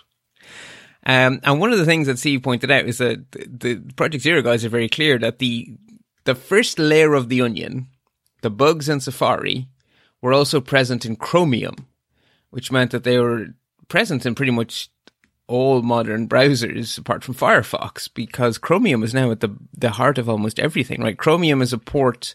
Um, and one of the things that Steve pointed out is that the, the Project Zero guys are very clear that the the first layer of the onion, the bugs in Safari, were also present in Chromium, which meant that they were present in pretty much all modern browsers apart from Firefox, because Chromium is now at the, the heart of almost everything, right? Chromium is a port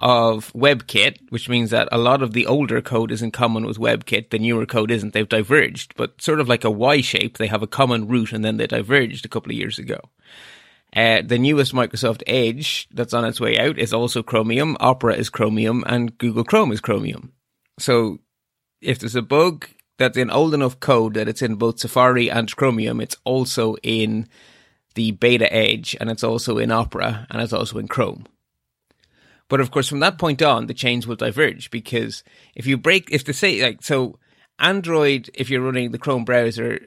of WebKit, which means that a lot of the older code is in common with WebKit, the newer code isn't, they've diverged, but sort of like a Y shape, they have a common root and then they diverged a couple of years ago. Uh, the newest Microsoft Edge that's on its way out is also Chromium, Opera is Chromium, and Google Chrome is Chromium. So if there's a bug that's in old enough code that it's in both Safari and Chromium, it's also in the beta Edge, and it's also in Opera, and it's also in Chrome. But of course, from that point on, the chains will diverge, because if you break, if they say, like, so Android, if you're running the Chrome browser,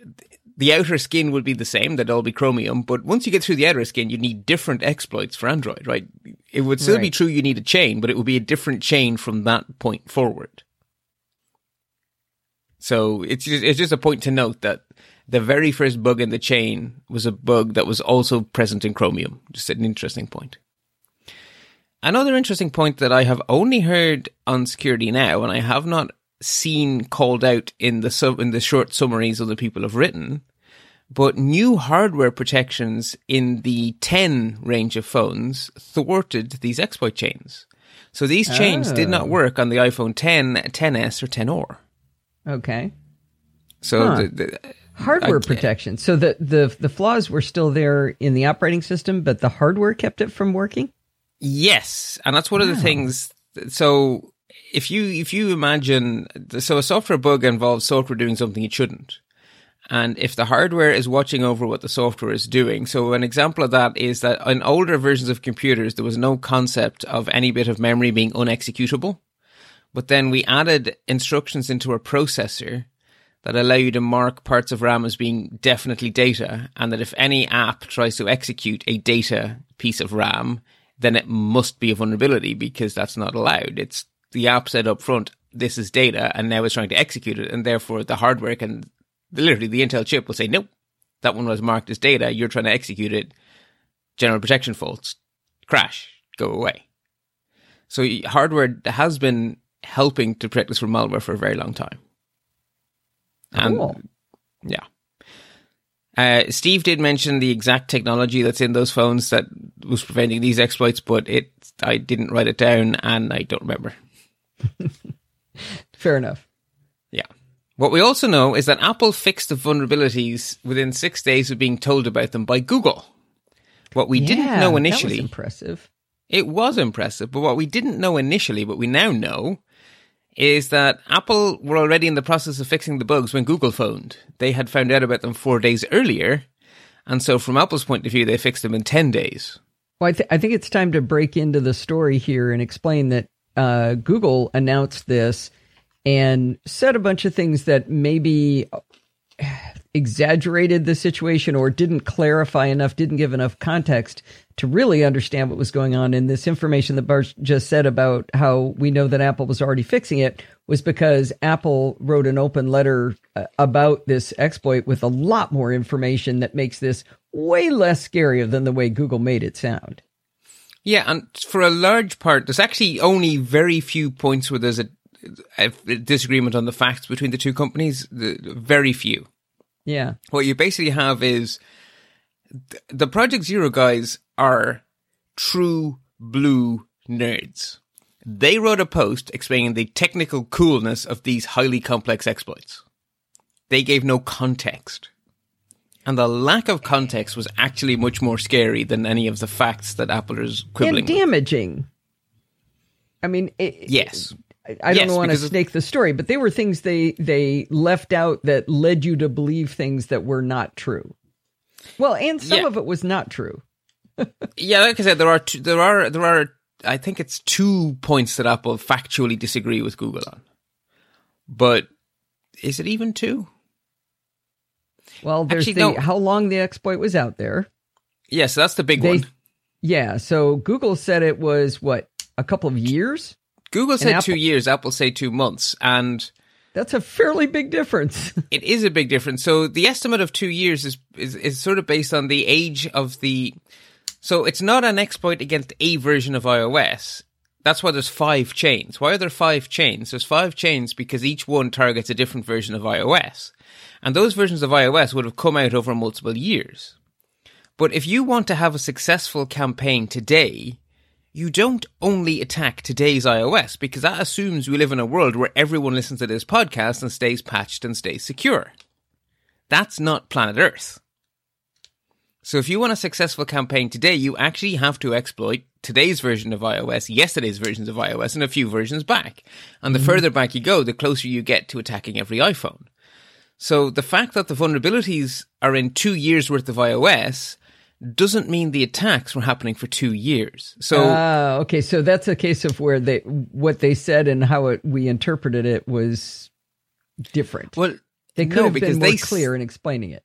the outer skin would be the same, that'd all be Chromium. But once you get through the outer skin, you need different exploits for Android, right? It would still right. be true you need a chain, but it would be a different chain from that point forward. So it's just, it's just a point to note that the very first bug in the chain was a bug that was also present in Chromium. Just an interesting point. Another interesting point that I have only heard on Security Now, and I have not seen called out in the sub in the short summaries other people have written, but new hardware protections in the ten range of phones thwarted these exploit chains. So these chains oh. did not work on the iPhone ten, ten S, or ten R. Okay. So huh. the, the hardware I, protection. So the, the the flaws were still there in the operating system, but the hardware kept it from working? Yes, and that's one wow. of the things. So if you if you imagine, so a software bug involves software doing something it shouldn't. And if the hardware is watching over what the software is doing. So an example of that is that in older versions of computers, there was no concept of any bit of memory being unexecutable. But then we added instructions into a processor that allow you to mark parts of RAM as being definitely data. And that if any app tries to execute a data piece of RAM, then it must be a vulnerability because that's not allowed. It's the app said up front, this is data, and now it's trying to execute it. And therefore the hardware can... Literally, the Intel chip will say, nope, that one was marked as data. You're trying to execute it. General protection faults. Crash. Go away. So hardware has been helping to protect us from malware for a very long time. And, cool. Yeah. Uh, Steve did mention the exact technology that's in those phones that was preventing these exploits, but it I didn't write it down and I don't remember. Fair enough. Yeah. What we also know is that Apple fixed the vulnerabilities within six days of being told about them by Google. What we yeah, didn't know initially... That was impressive. It was impressive, but what we didn't know initially, but we now know, is that Apple were already in the process of fixing the bugs when Google phoned. They had found out about them four days earlier, and so from Apple's point of view, they fixed them in ten days. Well, I, th- I think it's time to break into the story here and explain that uh, Google announced this and said a bunch of things that maybe exaggerated the situation or didn't clarify enough, didn't give enough context to really understand what was going on. And this information that Bart just said about how we know that Apple was already fixing it was because Apple wrote an open letter about this exploit with a lot more information that makes this way less scarier than the way Google made it sound. Yeah, and for a large part, there's actually only very few points where there's a A disagreement on the facts between the two companies, the, very few. Yeah. What you basically have is th- the Project Zero guys are true blue nerds. They wrote a post explaining the technical coolness of these highly complex exploits. They gave no context. And the lack of context was actually much more scary than any of the facts that Apple is quibbling with. And damaging. With. I mean... It, yes. It, I don't yes, want to snake the story, but they were things they, they left out that led you to believe things that were not true. Well, and some yeah. of it was not true. yeah, like I said, there are two, there are there are I think it's two points that Apple factually disagree with Google on. But is it even two? Well, there's Actually, the no. how long the exploit was out there. Yes, yeah, so that's the big they, one. Yeah, so Google said it was what, a couple of years? Google said Apple, two years, Apple say two months, and... That's a fairly big difference. It is a big difference. So the estimate of two years is, is, is sort of based on the age of the... So it's not an exploit against a version of iOS. That's why there's five chains. Why are there five chains? There's five chains because each one targets a different version of iOS. And those versions of iOS would have come out over multiple years. But if you want to have a successful campaign today... You don't only attack today's iOS, because that assumes we live in a world where everyone listens to this podcast and stays patched and stays secure. That's not planet Earth. So if you want a successful campaign today, you actually have to exploit today's version of iOS, yesterday's versions of iOS, and a few versions back. And the mm-hmm. further back you go, the closer you get to attacking every iPhone. So the fact that the vulnerabilities are in two years' worth of iOS... doesn't mean the attacks were happening for two years. So, uh, okay, so that's a case of where they what they said and how it, we interpreted it was different. Well, they could no, have been more they, clear in explaining it.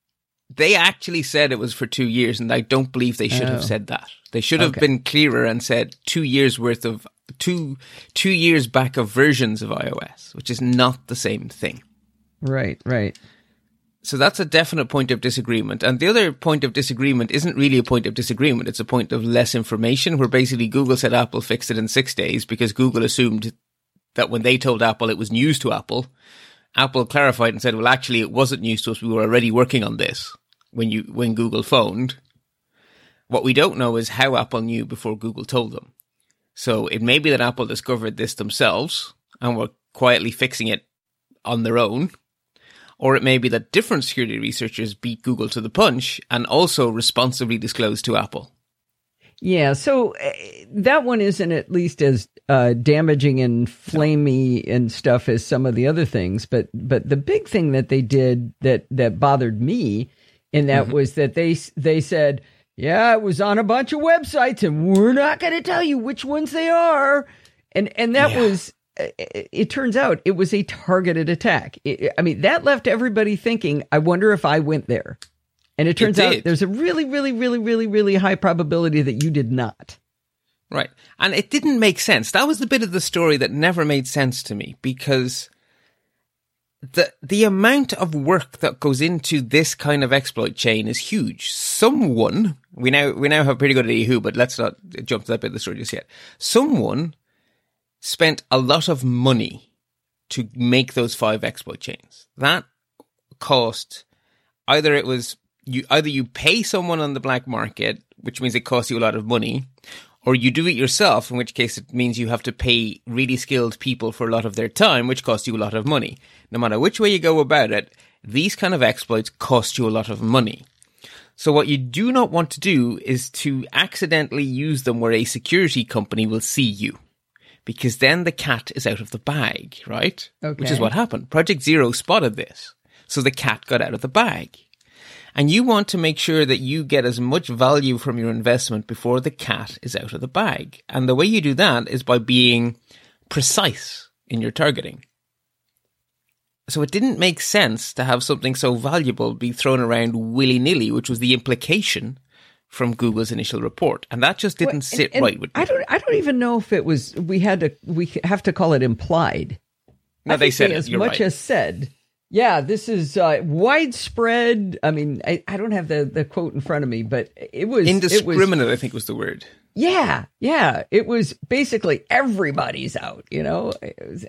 They actually said it was for two years, and I don't believe they should oh. have said that. They should have okay. been clearer and said two years worth of two two years back of versions of iOS, which is not the same thing. Right, right. So that's a definite point of disagreement. And the other point of disagreement isn't really a point of disagreement. It's a point of less information, where basically Google said Apple fixed it in six days because Google assumed that when they told Apple it was news to Apple, Apple clarified and said, well, actually, it wasn't news to us. We were already working on this when you when Google phoned. What we don't know is how Apple knew before Google told them. So it may be that Apple discovered this themselves and were quietly fixing it on their own. Or it may be that different security researchers beat Google to the punch and also responsibly disclosed to Apple. Yeah, so that one isn't at least as uh, damaging and flamey and stuff as some of the other things. But but the big thing that they did that, that bothered me in that mm-hmm. was that they they said, yeah, it was on a bunch of websites and we're not going to tell you which ones they are. And, and that yeah. was... It turns out it was a targeted attack. It, I mean, that left everybody thinking, I wonder if I went there. And it turns it out there's a really, really, really, really, really high probability that you did not. Right. And it didn't make sense. That was the bit of the story that never made sense to me, because the the amount of work that goes into this kind of exploit chain is huge. Someone, we now we now have pretty good idea who, but let's not jump to that bit of the story just yet. Someone spent a lot of money to make those five exploit chains. That cost, either it was, you either you pay someone on the black market, which means it costs you a lot of money, or you do it yourself, in which case it means you have to pay really skilled people for a lot of their time, which costs you a lot of money. No matter which way you go about it, these kind of exploits cost you a lot of money. So what you do not want to do is to accidentally use them where a security company will see you. Because then the cat is out of the bag, right? Okay. Which is what happened. Project Zero spotted this. So the cat got out of the bag. And you want to make sure that you get as much value from your investment before the cat is out of the bag. And the way you do that is by being precise in your targeting. So it didn't make sense to have something so valuable be thrown around willy-nilly, which was the implication from Google's initial report, and that just didn't well, sit and, and right with me. I don't. I don't even know if it was. We had to. We have to call it implied. No, I they said they it, as you're much right. as said. Yeah, this is uh, widespread. I mean, I, I don't have the, the quote in front of me, but it was indiscriminate. It was, I think was the word. Yeah, yeah. It was basically everybody's out. You know. It was,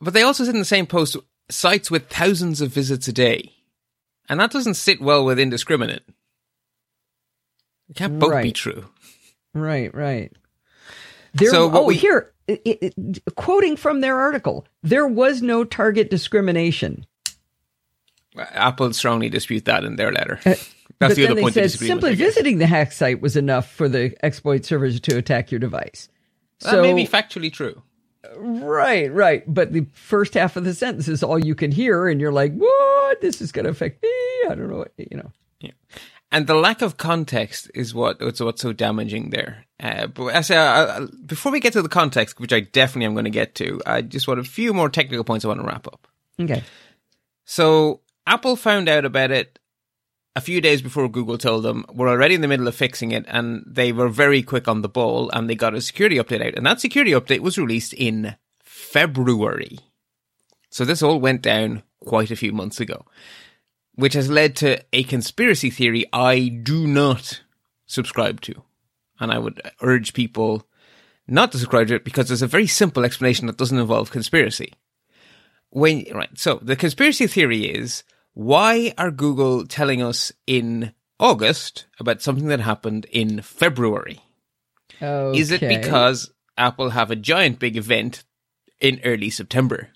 but they also said in the same post, sites with thousands of visits a day, and that doesn't sit well with indiscriminate. It can't both right. be true. Right, right. There, so oh, we, here, it, it, quoting from their article, there was no target discrimination. Apple strongly dispute that in their letter. Uh, That's the other point they said, simply visiting the hack site was enough for the exploit servers to attack your device. Well, so, that may be factually true. Right, right. But the first half of the sentence is all you can hear, and you're like, what? This is going to affect me. I don't know what, you know. Yeah. And the lack of context is what, what's, what's so damaging there. Uh, but as I, I, before we get to the context, which I definitely am going to get to, I just want a few more technical points I want to wrap up. Okay. So Apple found out about it a few days before Google told them. We're already in the middle of fixing it, and they were very quick on the ball, and they got a security update out. And that security update was released in February. So this all went down quite a few months ago, which has led to a conspiracy theory I do not subscribe to. And I would urge people not to subscribe to it, because there's a very simple explanation that doesn't involve conspiracy. When right, so the conspiracy theory is, why are Google telling us in August about something that happened in February? Okay. Is it because Apple have a giant big event in early September?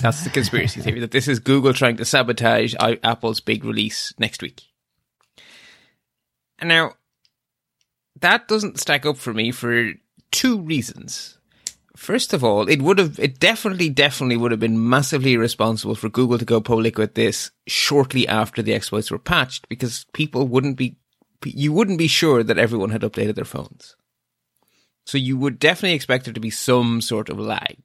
That's the conspiracy theory, that this is Google trying to sabotage Apple's big release next week. And now, that doesn't stack up for me for two reasons. First of all, it would have, it definitely, definitely would have been massively irresponsible for Google to go public with this shortly after the exploits were patched, because people wouldn't be, you wouldn't be sure that everyone had updated their phones. So you would definitely expect there to be some sort of lag.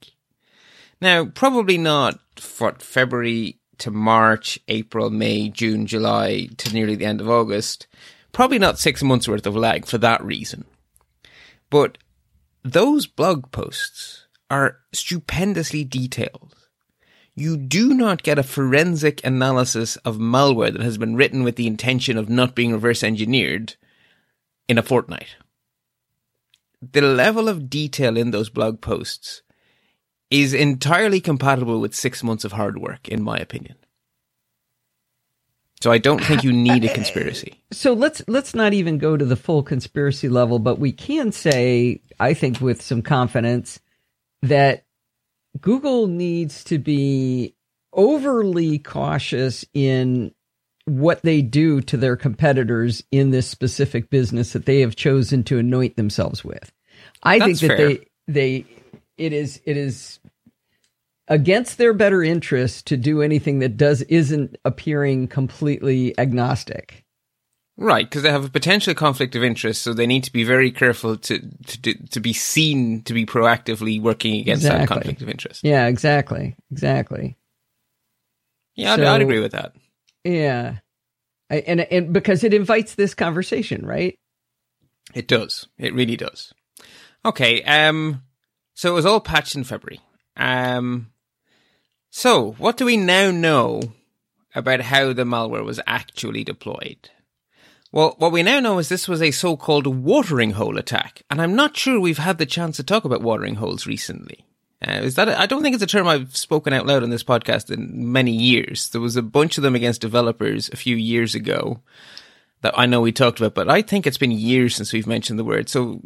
Now, probably not for February to March, April, May, June, July to nearly the end of August. Probably not six months worth of lag for that reason. But those blog posts are stupendously detailed. you do not get a forensic analysis of malware that has been written with the intention of not being reverse engineered in a fortnight. The level of detail in those blog posts is entirely compatible with six months of hard work, in my opinion. So I don't think you need a conspiracy. So let's let's not even go to the full conspiracy level, but we can say, I think with some confidence, that Google needs to be overly cautious in what they do to their competitors in this specific business that they have chosen to anoint themselves with. I That's think that fair. they they it is it is against their better interest to do anything that does isn't appearing completely agnostic. Right, because they have a potential conflict of interest, so they need to be very careful to to, to be seen to be proactively working against exactly. that conflict of interest. Yeah, exactly, exactly. Yeah, so, I'd, I'd agree with that. Yeah, I, and and because it invites this conversation, right? It does. It really does. Okay, um, so it was all patched in February. Um, so what do we now know about how the malware was actually deployed? Well, what we now know is this was a so-called watering hole attack, and I'm not sure we've had the chance to talk about watering holes recently. Uh, is that a, I don't think it's a term I've spoken out loud on this podcast in many years. There was a bunch of them against developers a few years ago that I know we talked about, but I think it's been years since we've mentioned the word. So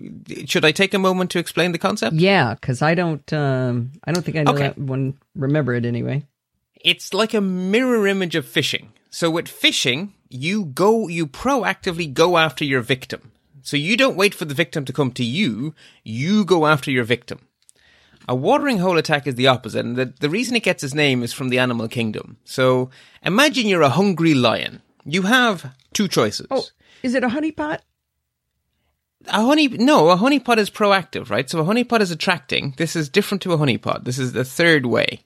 should I take a moment to explain the concept? Yeah, because I don't, um, I don't think I know okay. that one. Remember it anyway. It's like a mirror image of phishing. So with phishing, you go, you proactively go after your victim. So you don't wait for the victim to come to you. You go after your victim. A watering hole attack is the opposite, and the, the reason it gets its name is from the animal kingdom. So imagine you're a hungry lion. You have two choices. Oh, is it a honeypot? A honey, no, a honeypot is proactive, right? So a honeypot is attracting. This is different to a honeypot. This is the third way.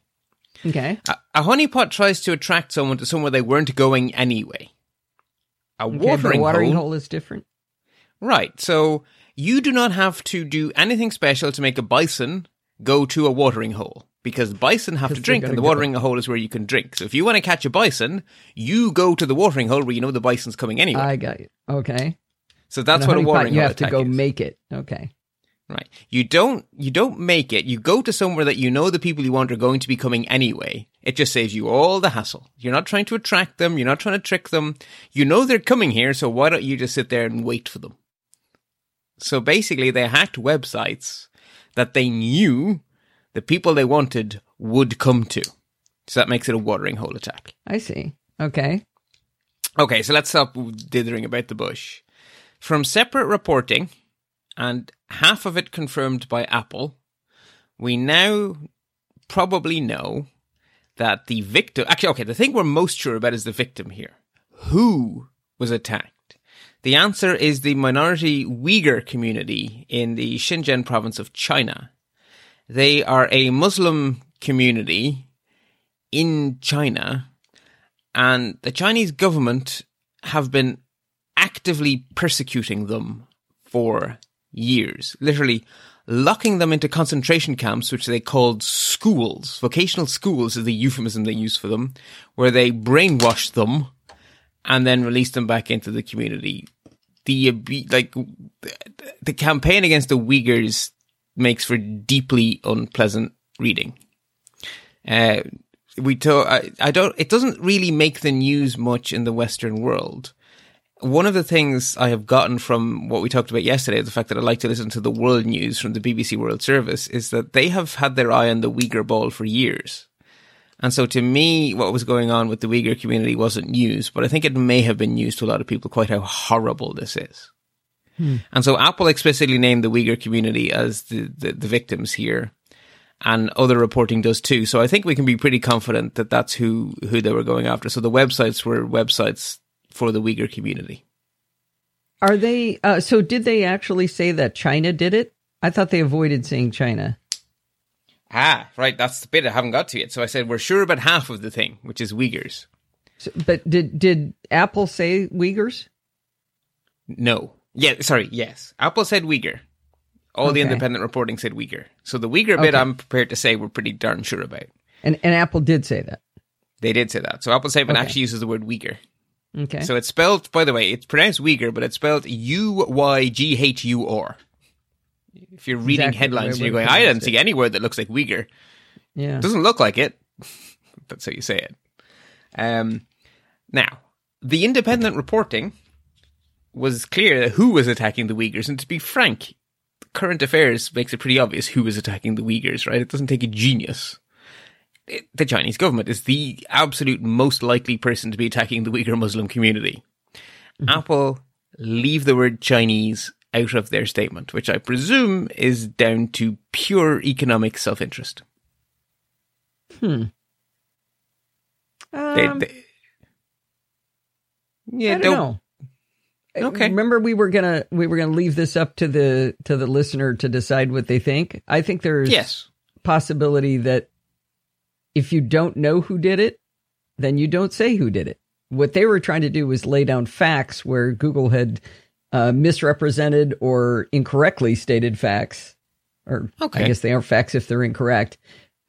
Okay. A, a honeypot tries to attract someone to somewhere they weren't going anyway. A okay, watering, watering hole, hole is different. Right. So you do not have to do anything special to make a bison go to a watering hole, because bison have to drink, and the watering hole is where you can drink. So if you want to catch a bison, you go to the watering hole where you know the bison's coming anyway. I got you. Okay. So that's what a watering hole attack is. You have to go make it. Okay. Right. You don't. You don't make it. You go to somewhere that you know the people you want are going to be coming anyway. It just saves you all the hassle. You're not trying to attract them. You're not trying to trick them. You know they're coming here, so why don't you just sit there and wait for them? So basically, they hacked websites that they knew the people they wanted would come to. So that makes it a watering hole attack. I see. Okay. Okay, so let's stop dithering about the bush. From separate reporting, and half of it confirmed by Apple, we now probably know that the victim... Actually, okay, the thing we're most sure about is the victim here. Who was attacked? The answer is the minority Uyghur community in the Xinjiang province of China. They are a Muslim community in China, and the Chinese government have been actively persecuting them for years, literally locking them into concentration camps, which they called schools. Vocational schools is the euphemism they use for them, where they brainwashed them and then release them back into the community. The like the campaign against the Uyghurs makes for deeply unpleasant reading. Uh, we to, I, I don't. It doesn't really make the news much in the Western world. One of the things I have gotten from what we talked about yesterday, the fact that I like to listen to the world news from the B B C World Service, is that they have had their eye on the Uyghur ball for years. And so to me, what was going on with the Uyghur community wasn't news, but I think it may have been news to a lot of people, quite how horrible this is. Hmm. And so Apple explicitly named the Uyghur community as the, the, the victims here, and other reporting does too. So I think we can be pretty confident that that's who, who they were going after. So the websites were websites for the Uyghur community. Are they, uh, so did they actually say that China did it? I thought they avoided saying China. Ah, right. That's the bit I haven't got to yet. So I said we're sure about half of the thing, which is Uyghurs. So, but did did Apple say Uyghurs? No. Yeah. Sorry. Yes. Apple said Uyghur. All okay. The independent reporting said Uyghur. So the Uyghur okay. bit I'm prepared to say we're pretty darn sure about. And and Apple did say that. They did say that. So Apple Siphon okay. actually uses the word Uyghur. Okay. So it's spelled, by the way, it's pronounced Uyghur, but it's spelled U Y G H U R. If you're reading exactly headlines and you're going, I didn't see any word that looks like Uyghur. Yeah. It doesn't look like it. That's how you say it. Um, now, the independent reporting was clear who was attacking the Uyghurs. And to be frank, Current Affairs makes it pretty obvious who was attacking the Uyghurs, right? It doesn't take a genius. It, the Chinese government is the absolute most likely person to be attacking the Uyghur Muslim community. Mm-hmm. Apple leave the word Chinese out of their statement, which I presume is down to pure economic self-interest. Hmm. Um, they, they, yeah, I don't, don't know. Okay. Remember, we were gonna we were gonna leave this up to the to the listener to decide what they think. I think there's yes. possibility that if you don't know who did it, then you don't say who did it. What they were trying to do was lay down facts where Google had uh, misrepresented or incorrectly stated facts. Or okay. I guess they aren't facts if they're incorrect.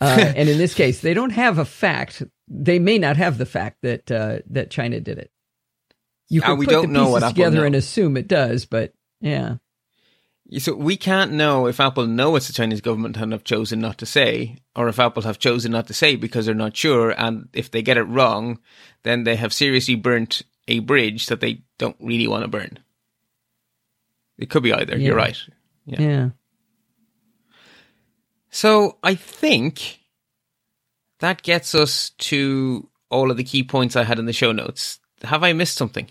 Uh, and in this case, they don't have a fact. They may not have the fact that uh, that China did it. You can uh, we put don't the pieces know what together Apple and know. Assume it does, but yeah. So we can't know if Apple know it's the Chinese government and have chosen not to say, or if Apple have chosen not to say because they're not sure, and if they get it wrong, then they have seriously burnt a bridge that they don't really want to burn. It could be either. Yeah. You're right. Yeah. yeah. So I think that gets us to all of the key points I had in the show notes. Have I missed something?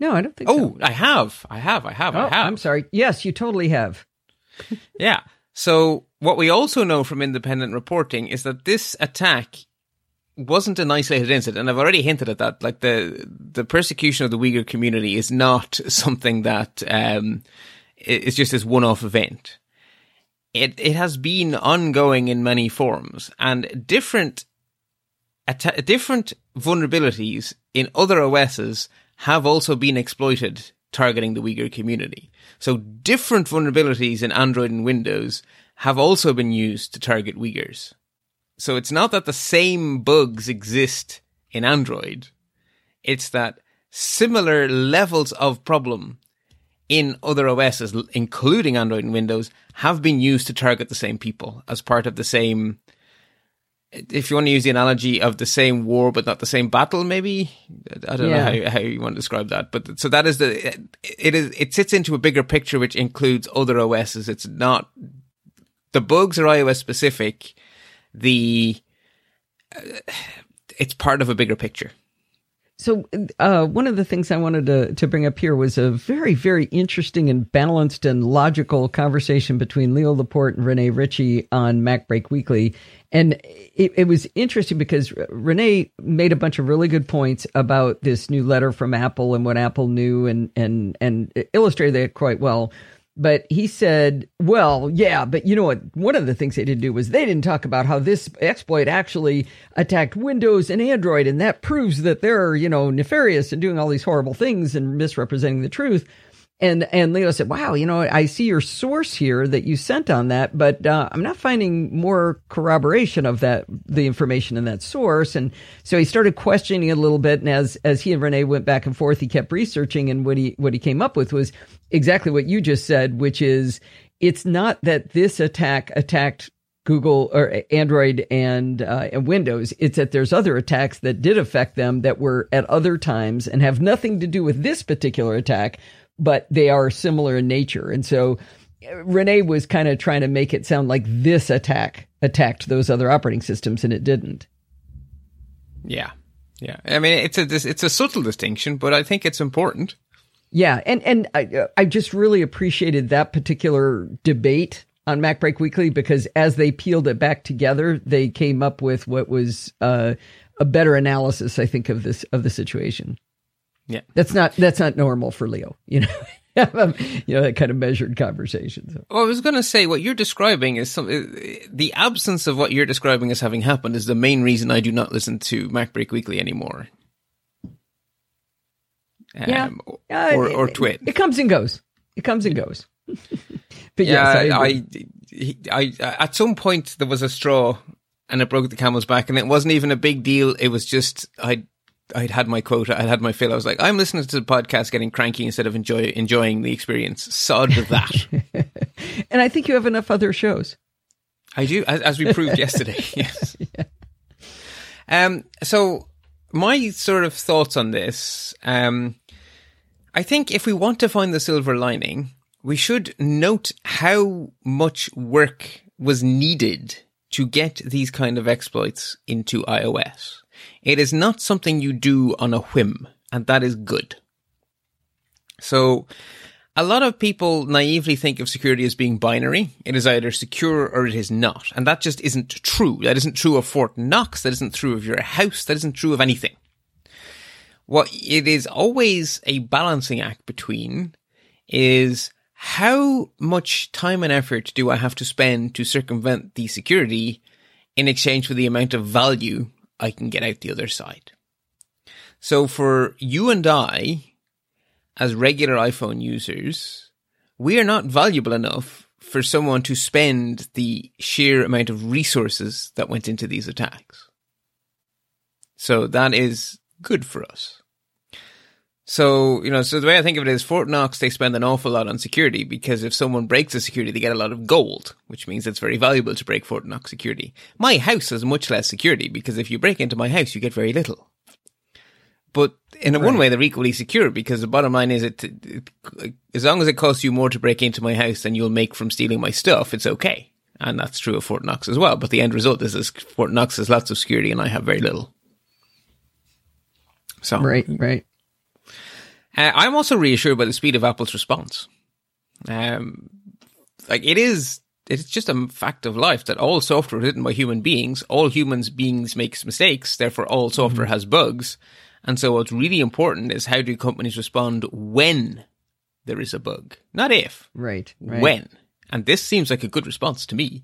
No, I don't think oh, so. Oh, I have. I have. I have. Oh, I have. I'm sorry. Yes, you totally have. Yeah. So what we also know from independent reporting is that this attack wasn't an isolated incident. And I've already hinted at that. Like the the persecution of the Uyghur community is not something that um, is just this one-off event. It it has been ongoing in many forms, and different att- different vulnerabilities in other O Ss have also been exploited targeting the Uyghur community. So different vulnerabilities in Android and Windows have also been used to target Uyghurs. So it's not that the same bugs exist in Android. It's that similar levels of problem in other O Ss, including Android and Windows, have been used to target the same people as part of the same, if you want to use the analogy of the same war but not the same battle, maybe? I don't yeah. know how, how you want to describe that. But so that is the, it is, it sits into a bigger picture which includes other O Ss. It's not, the bugs are iOS specific. The, uh, it's part of a bigger picture. So uh, one of the things I wanted to, to bring up here was a very, very interesting and balanced and logical conversation between Leo Laporte and Renee Ritchie on MacBreak Weekly. And it, it was interesting because Renee made a bunch of really good points about this new letter from Apple and what Apple knew and, and, and illustrated that quite well. But he said, well, yeah, but you know what? One of the things they didn't do was they didn't talk about how this exploit actually attacked Windows and Android. And that proves that they're, you know, nefarious and doing all these horrible things and misrepresenting the truth. And and Leo said, wow, you know, I see your source here that you sent on that, but uh, I'm not finding more corroboration of that, the information in that source. And so he started questioning it a little bit. And as as he and Renee went back and forth, he kept researching. And what he what he came up with was exactly what you just said, which is it's not that this attack attacked Google or Android and, uh, and Windows. It's that there's other attacks that did affect them that were at other times and have nothing to do with this particular attack, but they are similar in nature. And so Renee was kind of trying to make it sound like this attack attacked those other operating systems, and it didn't. Yeah. Yeah. I mean, it's a, it's a subtle distinction, but I think it's important. Yeah. And, and I, I just really appreciated that particular debate on MacBreak Weekly, because as they peeled it back together, they came up with what was uh, a better analysis, I think, of this, of the situation. Yeah, that's not that's not normal for Leo, you know, you know, that kind of measured conversation. So. Well, I was going to say what you're describing is some, the absence of what you're describing as having happened is the main reason I do not listen to MacBreak Weekly anymore. Um, yeah, uh, or or Twit. It, it comes and goes. It comes and goes. But yeah, yes, I, I, I, I at some point there was a straw. and it broke the camel's back. And it wasn't even a big deal. It was just, I'd, I'd had my quota. I'd had my fill. I was like, I'm listening to the podcast getting cranky instead of enjoy, enjoying the experience. Sod with that. And I think you have enough other shows. I do, as, as we proved yesterday. Yes. Yeah. Um, so my sort of thoughts on this, um, I think if we want to find the silver lining, we should note how much work was needed to get these kind of exploits into iOS. It is not something you do on a whim, and that is good. So a lot of people naively think of security as being binary. It is either secure or it is not. And that just isn't true. That isn't true of Fort Knox. That isn't true of your house. That isn't true of anything. What it is always a balancing act between is how much time and effort do I have to spend to circumvent the security in exchange for the amount of value I can get out the other side. So for you and I, as regular iPhone users, we are not valuable enough for someone to spend the sheer amount of resources that went into these attacks. So that is good for us. So, you know, so the way I think of it is Fort Knox, they spend an awful lot on security because if someone breaks the security, they get a lot of gold, which means it's very valuable to break Fort Knox security. My house has much less security because if you break into my house, you get very little. But in right. one way, they're equally secure because the bottom line is it, it, as long as it costs you more to break into my house than you'll make from stealing my stuff, it's okay. And that's true of Fort Knox as well. But the end result is, is Fort Knox has lots of security and I have very little. So Right, right. Uh, I'm also reassured by the speed of Apple's response. Um, like it is, it's just a fact of life that all software is written by human beings. All human beings make mistakes. Therefore, all software mm-hmm. has bugs. And so what's really important is how do companies respond when there is a bug? Not if. Right. right. When. And this seems like a good response to me.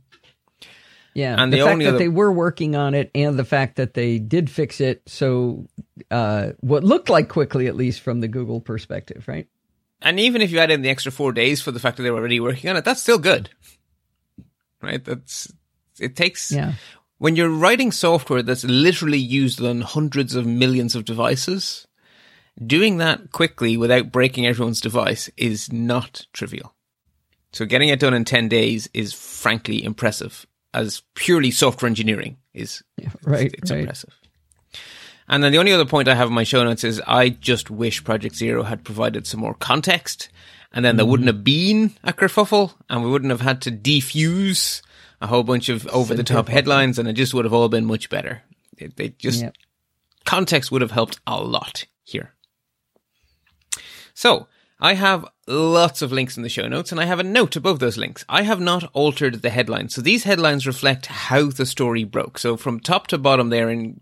Yeah. And the, the fact only that other... they were working on it and the fact that they did fix it. So uh, what looked like quickly, at least from the Google perspective, right? And even if you add in the extra four days for the fact that they were already working on it, that's still good. Right? That's it takes yeah. when you're writing software that's literally used on hundreds of millions of devices, doing that quickly without breaking everyone's device is not trivial. So getting it done in ten days is frankly impressive. As purely software engineering is yeah, right, it's right. impressive. And then the only other point I have in my show notes is I just wish Project Zero had provided some more context and then mm-hmm. there wouldn't have been a kerfuffle and we wouldn't have had to defuse a whole bunch of over-the-top headlines and it just would have all been much better. It, they just yep. Context would have helped a lot here. So I have lots of links in the show notes, and I have a note above those links. I have not altered the headlines. So these headlines reflect how the story broke. So from top to bottom, they're in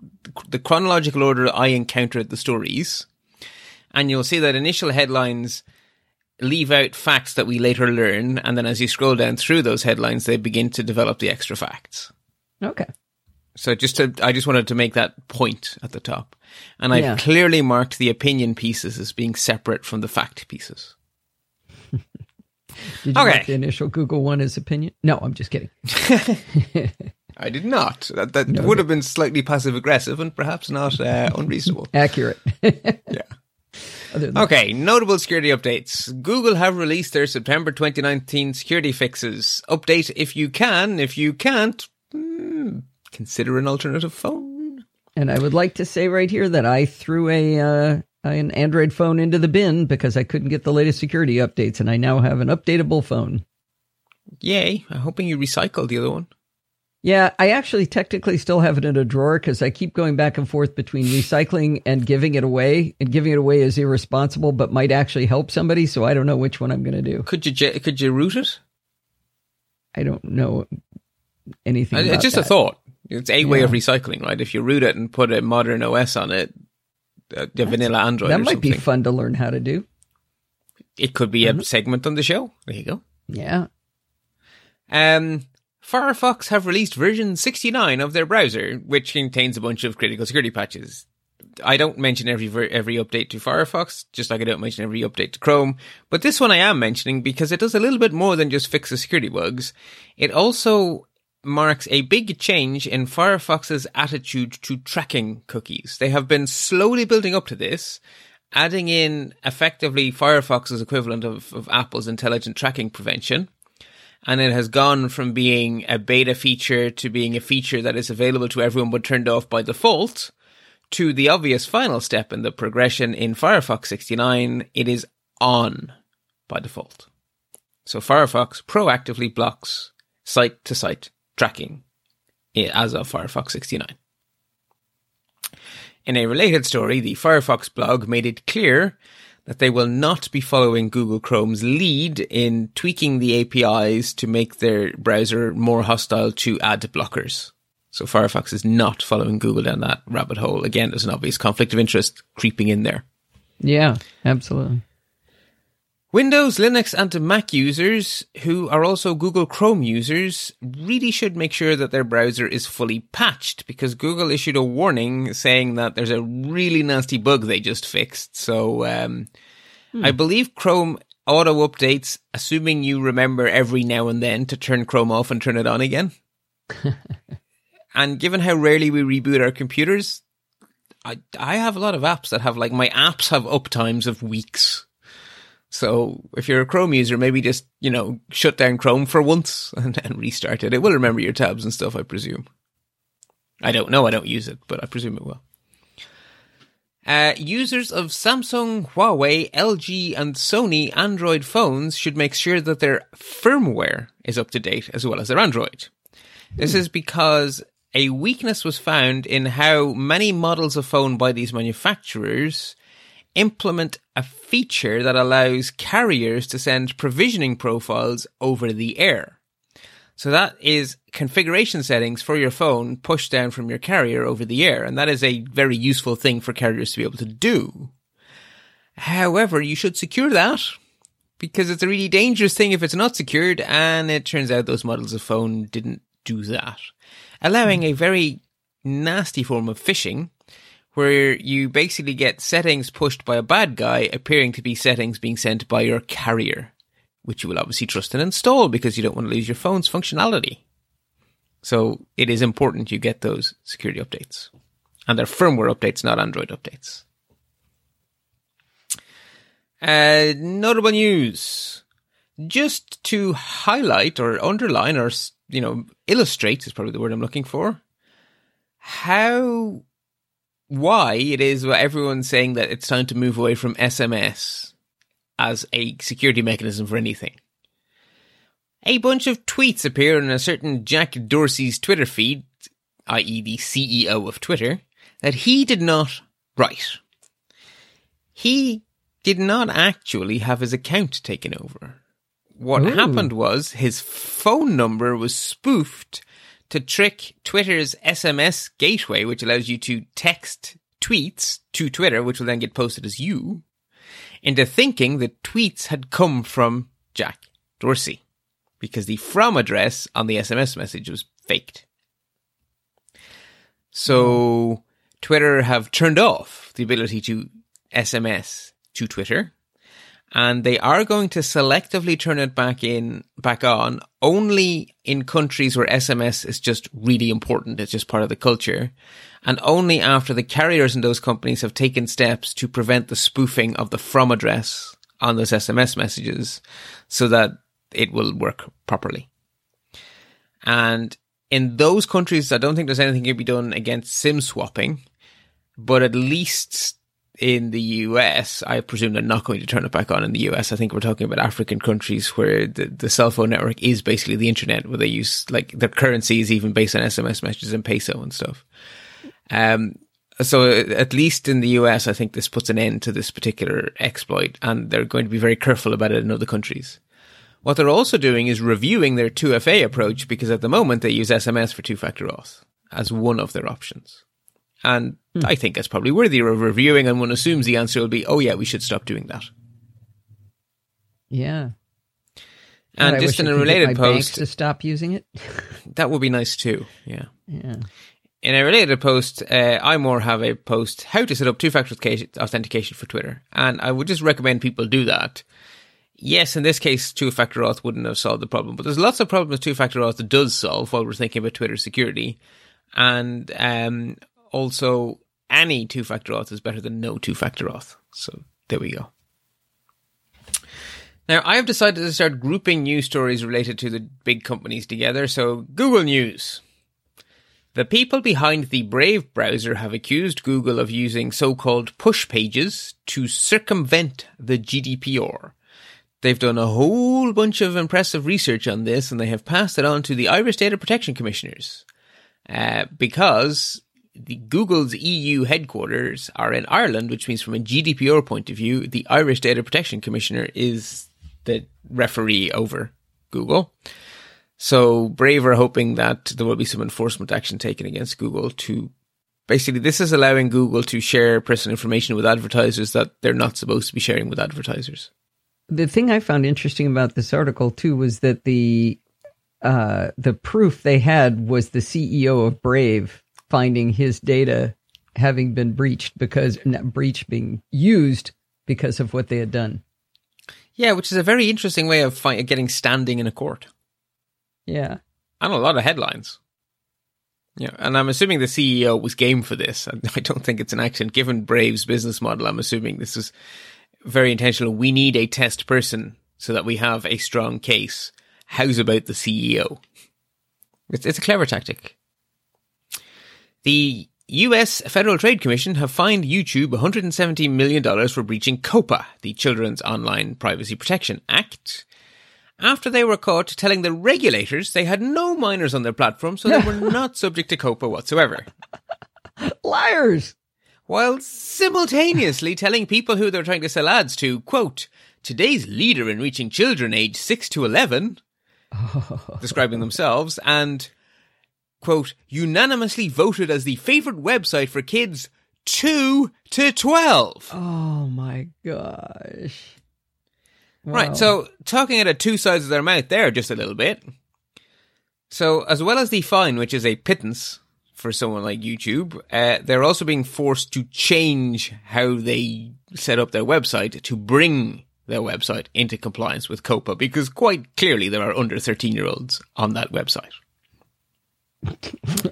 the chronological order I encountered the stories. And you'll see that initial headlines leave out facts that we later learn. And then as you scroll down through those headlines, they begin to develop the extra facts. Okay. So just to, I just wanted to make that point at the top. And I've yeah. clearly marked the opinion pieces as being separate from the fact pieces. Did you okay. mark the initial Google one as opinion? No, I'm just kidding. I did not. That, that no, would no. have been slightly passive-aggressive and perhaps not uh, unreasonable. Accurate. yeah. Okay, notable security updates. Google have released their September twenty nineteen security fixes. Update if you can. If you can't... Mm, consider an alternative phone. And I would like to say right here that I threw a uh, an Android phone into the bin because I couldn't get the latest security updates, and I now have an updatable phone. Yay. I'm hoping you recycled the other one. Yeah, I actually technically still have it in a drawer because I keep going back and forth between recycling and giving it away. And giving it away is irresponsible, but might actually help somebody, so I don't know which one I'm going to do. Could you could you root it? I don't know anything about that. It's just a thought. It's a way yeah. of recycling, right? If you root it and put a modern O S on it, uh, the vanilla Android that or might something. Be fun to learn how to do. It could be mm-hmm. a segment on the show. There you go. Yeah. Um, Firefox have released version sixty-nine of their browser, which contains a bunch of critical security patches. I don't mention every ver- every update to Firefox, just like I don't mention every update to Chrome. But this one I am mentioning because it does a little bit more than just fix the security bugs. It also marks a big change in Firefox's attitude to tracking cookies. They have been slowly building up to this, adding in effectively Firefox's equivalent of, of Apple's intelligent tracking prevention. And it has gone from being a beta feature to being a feature that is available to everyone but turned off by default, to the obvious final step in the progression in Firefox sixty-nine, it is on by default. So Firefox proactively blocks site-to-site tracking as of Firefox sixty-nine. In a related story, the Firefox blog made it clear that they will not be following Google Chrome's lead in tweaking the A P Is to make their browser more hostile to ad blockers. So Firefox is not following Google down that rabbit hole. Again, there's an obvious conflict of interest creeping in there. Yeah, absolutely. Windows, Linux, and Mac users who are also Google Chrome users really should make sure that their browser is fully patched, because Google issued a warning saying that there's a really nasty bug they just fixed. So um, hmm. I believe Chrome auto updates, assuming you remember every now and then to turn Chrome off and turn it on again. And given how rarely we reboot our computers, I I have a lot of apps that have, like, my apps have uptimes of weeks. So if you're a Chrome user, maybe just, you know, shut down Chrome for once and, and restart it. It will remember your tabs and stuff, I presume. I don't know. I don't use it, but I presume it will. Uh, users of Samsung, Huawei, L G, and Sony Android phones should make sure that their firmware is up to date as well as their Android. This is because a weakness was found in how many models of phone by these manufacturers implement a feature that allows carriers to send provisioning profiles over the air. So that is configuration settings for your phone pushed down from your carrier over the air. And that is a very useful thing for carriers to be able to do. However, you should secure that, because it's a really dangerous thing if it's not secured. And it turns out those models of phone didn't do that, allowing a very nasty form of phishing, where you basically get settings pushed by a bad guy appearing to be settings being sent by your carrier, which you will obviously trust and install because you don't want to lose your phone's functionality. So it is important you get those security updates. And they're firmware updates, not Android updates. Uh, notable news. Just to highlight or underline or you know, illustrates is probably the word I'm looking for, how, why it is that everyone's saying that it's time to move away from S M S as a security mechanism for anything. A bunch of tweets appear in a certain Jack Dorsey's Twitter feed, that is the C E O of Twitter, that he did not write. He did not actually have his account taken over. What Ooh. happened was his phone number was spoofed to trick Twitter's S M S gateway, which allows you to text tweets to Twitter, which will then get posted as you, into thinking that tweets had come from Jack Dorsey, because the from address on the S M S message was faked. So Twitter have turned off the ability to S M S to Twitter. And they are going to selectively turn it back in, back on only in countries where S M S is just really important. It's just part of the culture. And only after the carriers in those companies have taken steps to prevent the spoofing of the from address on those S M S messages so that it will work properly. And in those countries, I don't think there's anything can be done against SIM swapping, but at least in the U S, I presume they're not going to turn it back on in the U S. I think we're talking about African countries where the, the cell phone network is basically the internet, where they use, like, their currency is even based on S M S messages and peso and stuff. Um, so at least in the U S, I think this puts an end to this particular exploit, and they're going to be very careful about it in other countries. What they're also doing is reviewing their two F A approach, because at the moment they use S M S for two-factor auth as one of their options. And hmm. I think that's probably worthy of reviewing, and one assumes the answer will be, oh yeah, we should stop doing that. Yeah. And, and just in a related post, to stop using it. That would be nice too. Yeah. Yeah. In a related post, uh, I more have a post, how to set up two-factor authentication for Twitter. And I would just recommend people do that. Yes, in this case, two-factor auth wouldn't have solved the problem. But there's lots of problems two-factor auth that does solve while we're thinking about Twitter security. And um, also, any two-factor auth is better than no two-factor auth. So there we go. Now, I have decided to start grouping news stories related to the big companies together. So Google News. The people behind the Brave browser have accused Google of using so-called push pages to circumvent the G D P R. They've done a whole bunch of impressive research on this, and they have passed it on to the Irish Data Protection Commissioners uh, because the Google's E U headquarters are in Ireland, which means from a G D P R point of view, the Irish Data Protection Commissioner is the referee over Google. So Brave are hoping that there will be some enforcement action taken against Google to basically, this is allowing Google to share personal information with advertisers that they're not supposed to be sharing with advertisers. The thing I found interesting about this article too was that the uh, the proof they had was the C E O of Brave finding his data having been breached because not breached being used because of what they had done. Yeah, which is a very interesting way of fi- getting standing in a court. Yeah. And a lot of headlines. Yeah, and I'm assuming the C E O was game for this. I don't think it's an accident. Given Brave's business model, I'm assuming this is very intentional. We need a test person so that we have a strong case. How's about the C E O? It's, it's a clever tactic. The U S Federal Trade Commission have fined YouTube one hundred seventy million dollars for breaching COPPA, the Children's Online Privacy Protection Act, after they were caught telling the regulators they had no minors on their platform, so they were not subject to COPPA whatsoever. Liars! While simultaneously telling people who they're trying to sell ads to, quote, today's leader in reaching children aged six to eleven, oh. describing themselves, and, quote, unanimously voted as the favorite website for kids two to twelve. Oh, my gosh. Wow. Right, so talking out of two sides of their mouth there just a little bit. So as well as the fine, which is a pittance for someone like YouTube, uh, they're also being forced to change how they set up their website to bring their website into compliance with COPPA, because quite clearly there are under thirteen-year-olds on that website.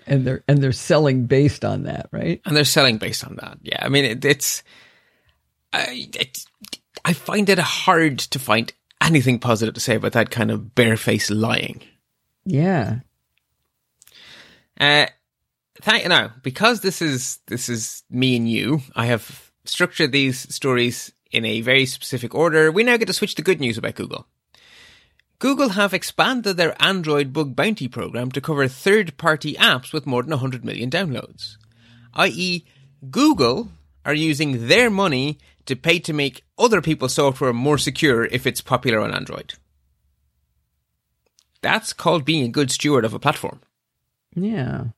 and they're and they're selling based on that, right? And they're selling based on that, yeah. I mean, it, it's... I, it's I find it hard to find anything positive to say about that kind of barefaced lying. Yeah. Uh, thank, now, because this is this is me and you, I have structured these stories in a very specific order. We now get to switch to good news about Google. Google have expanded their Android bug bounty program to cover third-party apps with more than one hundred million downloads. that is, Google are using their money to pay to make other people's software more secure if it's popular on Android. That's called being a good steward of a platform. Yeah.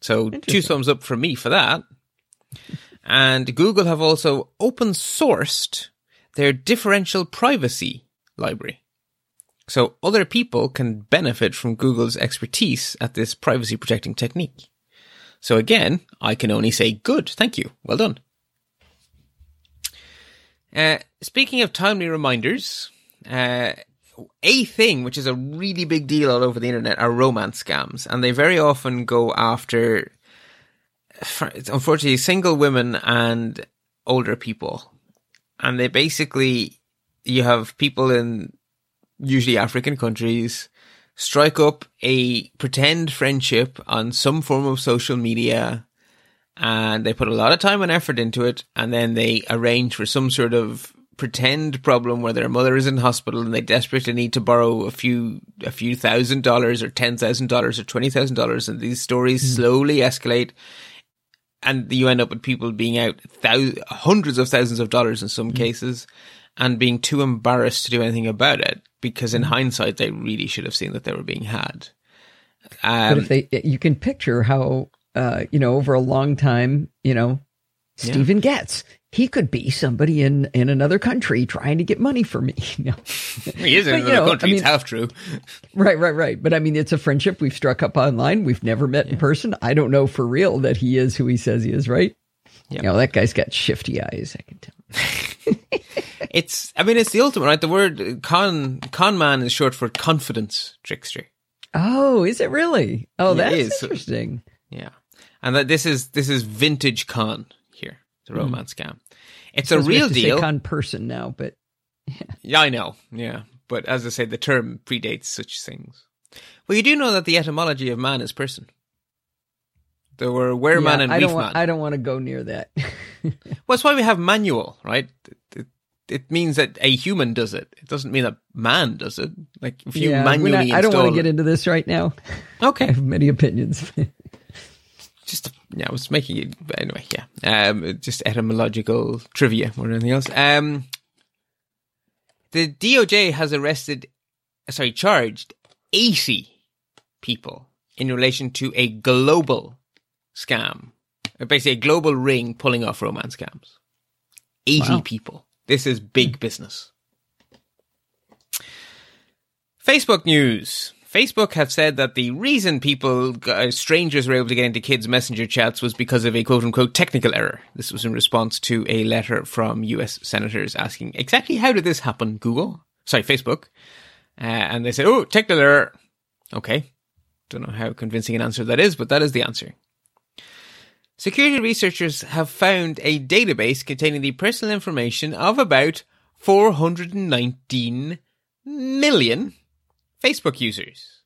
So two thumbs up from me for that. And Google have also open-sourced their differential privacy library. So other people can benefit from Google's expertise at this privacy-protecting technique. So again, I can only say good, thank you, well done. Uh, speaking of timely reminders, uh, a thing which is a really big deal all over the internet are romance scams, and they very often go after, unfortunately, single women and older people. And they basically, you have people in usually African countries strike up a pretend friendship on some form of social media. And they put a lot of time and effort into it, and then they arrange for some sort of pretend problem where their mother is in hospital and they desperately need to borrow a few a few thousand dollars or ten thousand dollars or twenty thousand dollars, and these stories slowly escalate, and you end up with people being out thousands, hundreds of thousands of dollars in some mm-hmm. cases, and being too embarrassed to do anything about it because in hindsight they really should have seen that they were being had. Um, but if they, you can picture how. Uh, you know, over a long time, you know, Stephen yeah. Getz, he could be somebody in, in another country trying to get money for me. No. He is in but, another you know, country. I mean, it's half true. Right, right, right. But I mean, it's a friendship we've struck up online. We've never met yeah. in person. I don't know for real that he is who he says he is, right? Yep. You know, that guy's got shifty eyes, I can tell. It's, I mean, it's the ultimate, right? The word con, con man is short for confidence trickster. Oh, is it really? Oh, that is interesting. Yeah. And that this is, this is vintage con here. It's a romance mm. scam. It's a real deal. Say con person now, but yeah. yeah, I know. Yeah. But as I say, the term predates such things. Well, you do know that the etymology of man is person. There were were-man yeah, and weef-man. Wa- I don't want to go near that. Well, that's why we have manual, right? It, it, it means that a human does it. It doesn't mean that man does it. Like, if you yeah, manually not, install... I don't want to get into this right now. Okay. I have many opinions. Just, yeah, I was making it... But anyway, yeah. Um, just etymological trivia or anything else. Um, the D O J has arrested... Sorry, charged eighty people in relation to a global... scam, basically a global ring pulling off romance scams. eighty wow. people. This is big business. Facebook news. Facebook have said that the reason people, uh, strangers were able to get into kids' messenger chats was because of a quote-unquote technical error. This was in response to a letter from U S senators asking, exactly how did this happen, Google? Sorry, Facebook. Uh, and they said, oh, technical error. Okay. Don't know how convincing an answer that is, but that is the answer. Security researchers have found a database containing the personal information of about four hundred nineteen million Facebook users.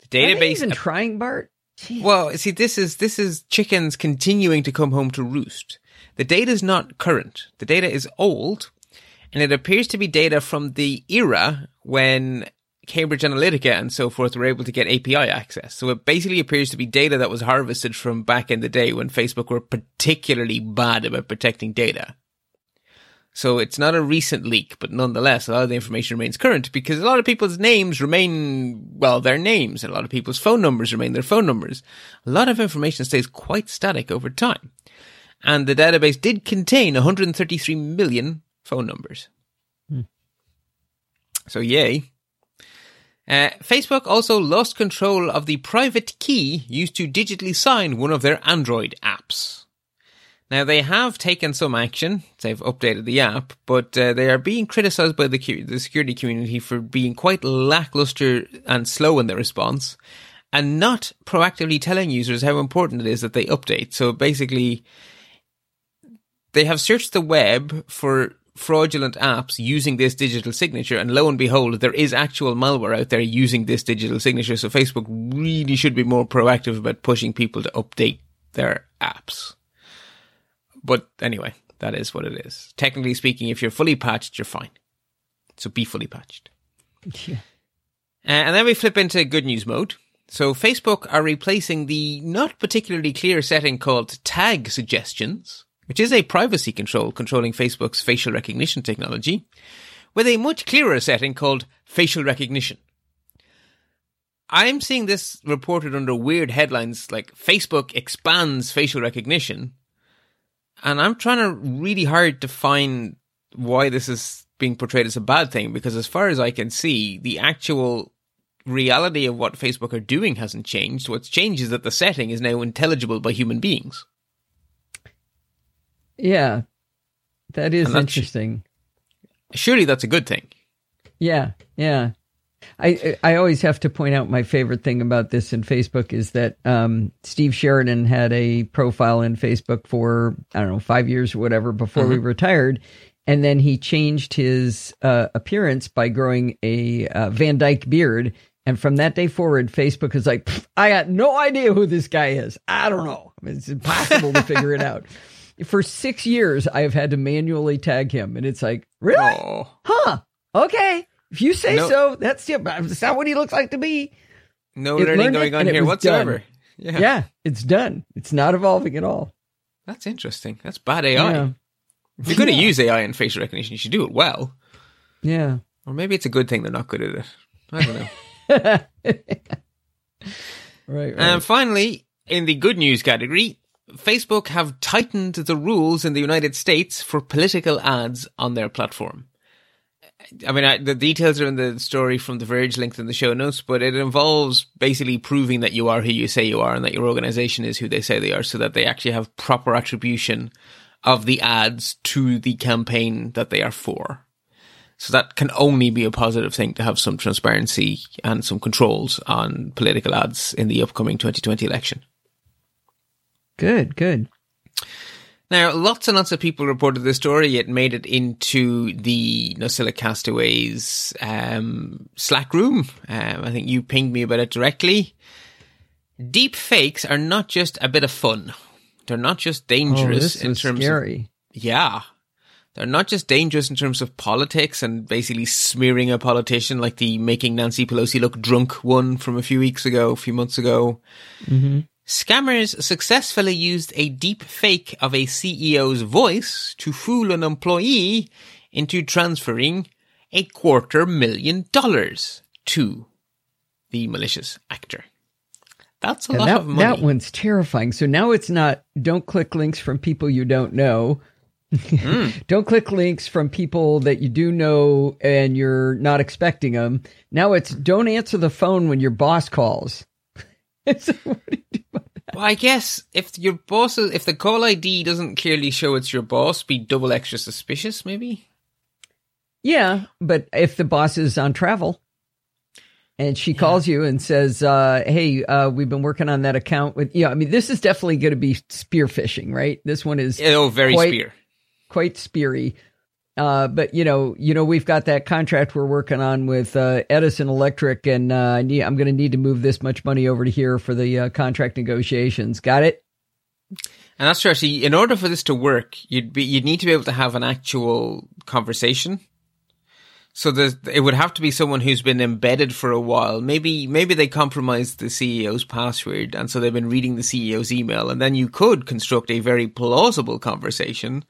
The database. Are they even ab- trying, Bart? Jeez. Well, see, this is this is chickens continuing to come home to roost. The data is not current. The data is old, and it appears to be data from the era when Cambridge Analytica and so forth were able to get A P I access. So it basically appears to be data that was harvested from back in the day when Facebook were particularly bad about protecting data. So it's not a recent leak, but nonetheless, a lot of the information remains current because a lot of people's names remain, well, their names, and a lot of people's phone numbers remain their phone numbers. A lot of information stays quite static over time. And the database did contain one hundred thirty-three million phone numbers. Hmm. So yay. Uh, Facebook also lost control of the private key used to digitally sign one of their Android apps. Now, they have taken some action. They've updated the app, but uh, they are being criticized by the, the security community for being quite lackluster and slow in their response and not proactively telling users how important it is that they update. So basically, they have searched the web for fraudulent apps using this digital signature, and lo and behold, there is actual malware out there using this digital signature. So Facebook really should be more proactive about pushing people to update their apps. But anyway, that is what it is. Technically speaking, if you're fully patched, you're fine. So be fully patched. Yeah. And then we flip into good news mode. So Facebook are replacing the not particularly clear setting called tag suggestions, which is a privacy control controlling Facebook's facial recognition technology, with a much clearer setting called facial recognition. I'm seeing this reported under weird headlines like Facebook expands facial recognition, and I'm trying to really hard to find why this is being portrayed as a bad thing, because as far as I can see, the actual reality of what Facebook are doing hasn't changed. What's changed is that the setting is now intelligible by human beings. Yeah, that is that's, interesting. Surely that's a good thing. Yeah, yeah. I I always have to point out my favorite thing about this in Facebook is that um, Steve Sheridan had a profile in Facebook for, I don't know, five years or whatever before mm-hmm. we retired. And then he changed his uh, appearance by growing a uh, Van Dyke beard. And from that day forward, Facebook is like, I got no idea who this guy is. I don't know. It's impossible to figure it out. For six years, I have had to manually tag him. And it's like, really? Oh. Huh. Okay. If you say no. so, that's, yeah, that's not what he looks like to me. No it learning going on here whatsoever. Yeah. yeah, it's done. It's not evolving at all. That's interesting. That's bad A I. Yeah. If you're going to yeah. use A I in facial recognition, you should do it well. Yeah. Or maybe it's a good thing they're not good at it. I don't know. right, right. And finally, in the good news category, Facebook have tightened the rules in the United States for political ads on their platform. I mean, I, the details are in the story from The Verge, linked in the show notes, but it involves basically proving that you are who you say you are and that your organization is who they say they are so that they actually have proper attribution of the ads to the campaign that they are for. So that can only be a positive thing, to have some transparency and some controls on political ads in the upcoming twenty twenty election. Good, good. Now, lots and lots of people reported this story. It made it into the Nosilla Castaways um, Slack room. Um, I think you pinged me about it directly. Deep fakes are not just a bit of fun. They're not just dangerous oh, in terms scary. of... Yeah. They're not just dangerous in terms of politics and basically smearing a politician, like the making Nancy Pelosi look drunk one from a few weeks ago, a few months ago. Mm-hmm. Scammers successfully used a deep fake of a C E O's voice to fool an employee into transferring a quarter million dollars to the malicious actor. That's a and lot that, of money. That one's terrifying. So now it's not, don't click links from people you don't know. mm. Don't click links from people that you do know and you're not expecting them. Now it's, don't answer the phone when your boss calls. So what do you do about that? Well, I guess if your boss, is, if the call I D doesn't clearly show it's your boss, be double extra suspicious, maybe? Yeah, but if the boss is on travel and she yeah. calls you and says, uh, hey, uh, we've been working on that account with, yeah, I mean, this is definitely going to be spear phishing, right? This one is oh, very quite, spear. Quite speary. Uh, but, you know, you know, we've got that contract we're working on with uh, Edison Electric, and uh, I need, I'm going to need to move this much money over to here for the uh, contract negotiations. Got it? And that's true. Actually, in order for this to work, you'd be you'd need to be able to have an actual conversation. So it would have to be someone who's been embedded for a while. Maybe maybe they compromised the C E O's password, and so they've been reading the C E O's email, and then you could construct a very plausible conversation.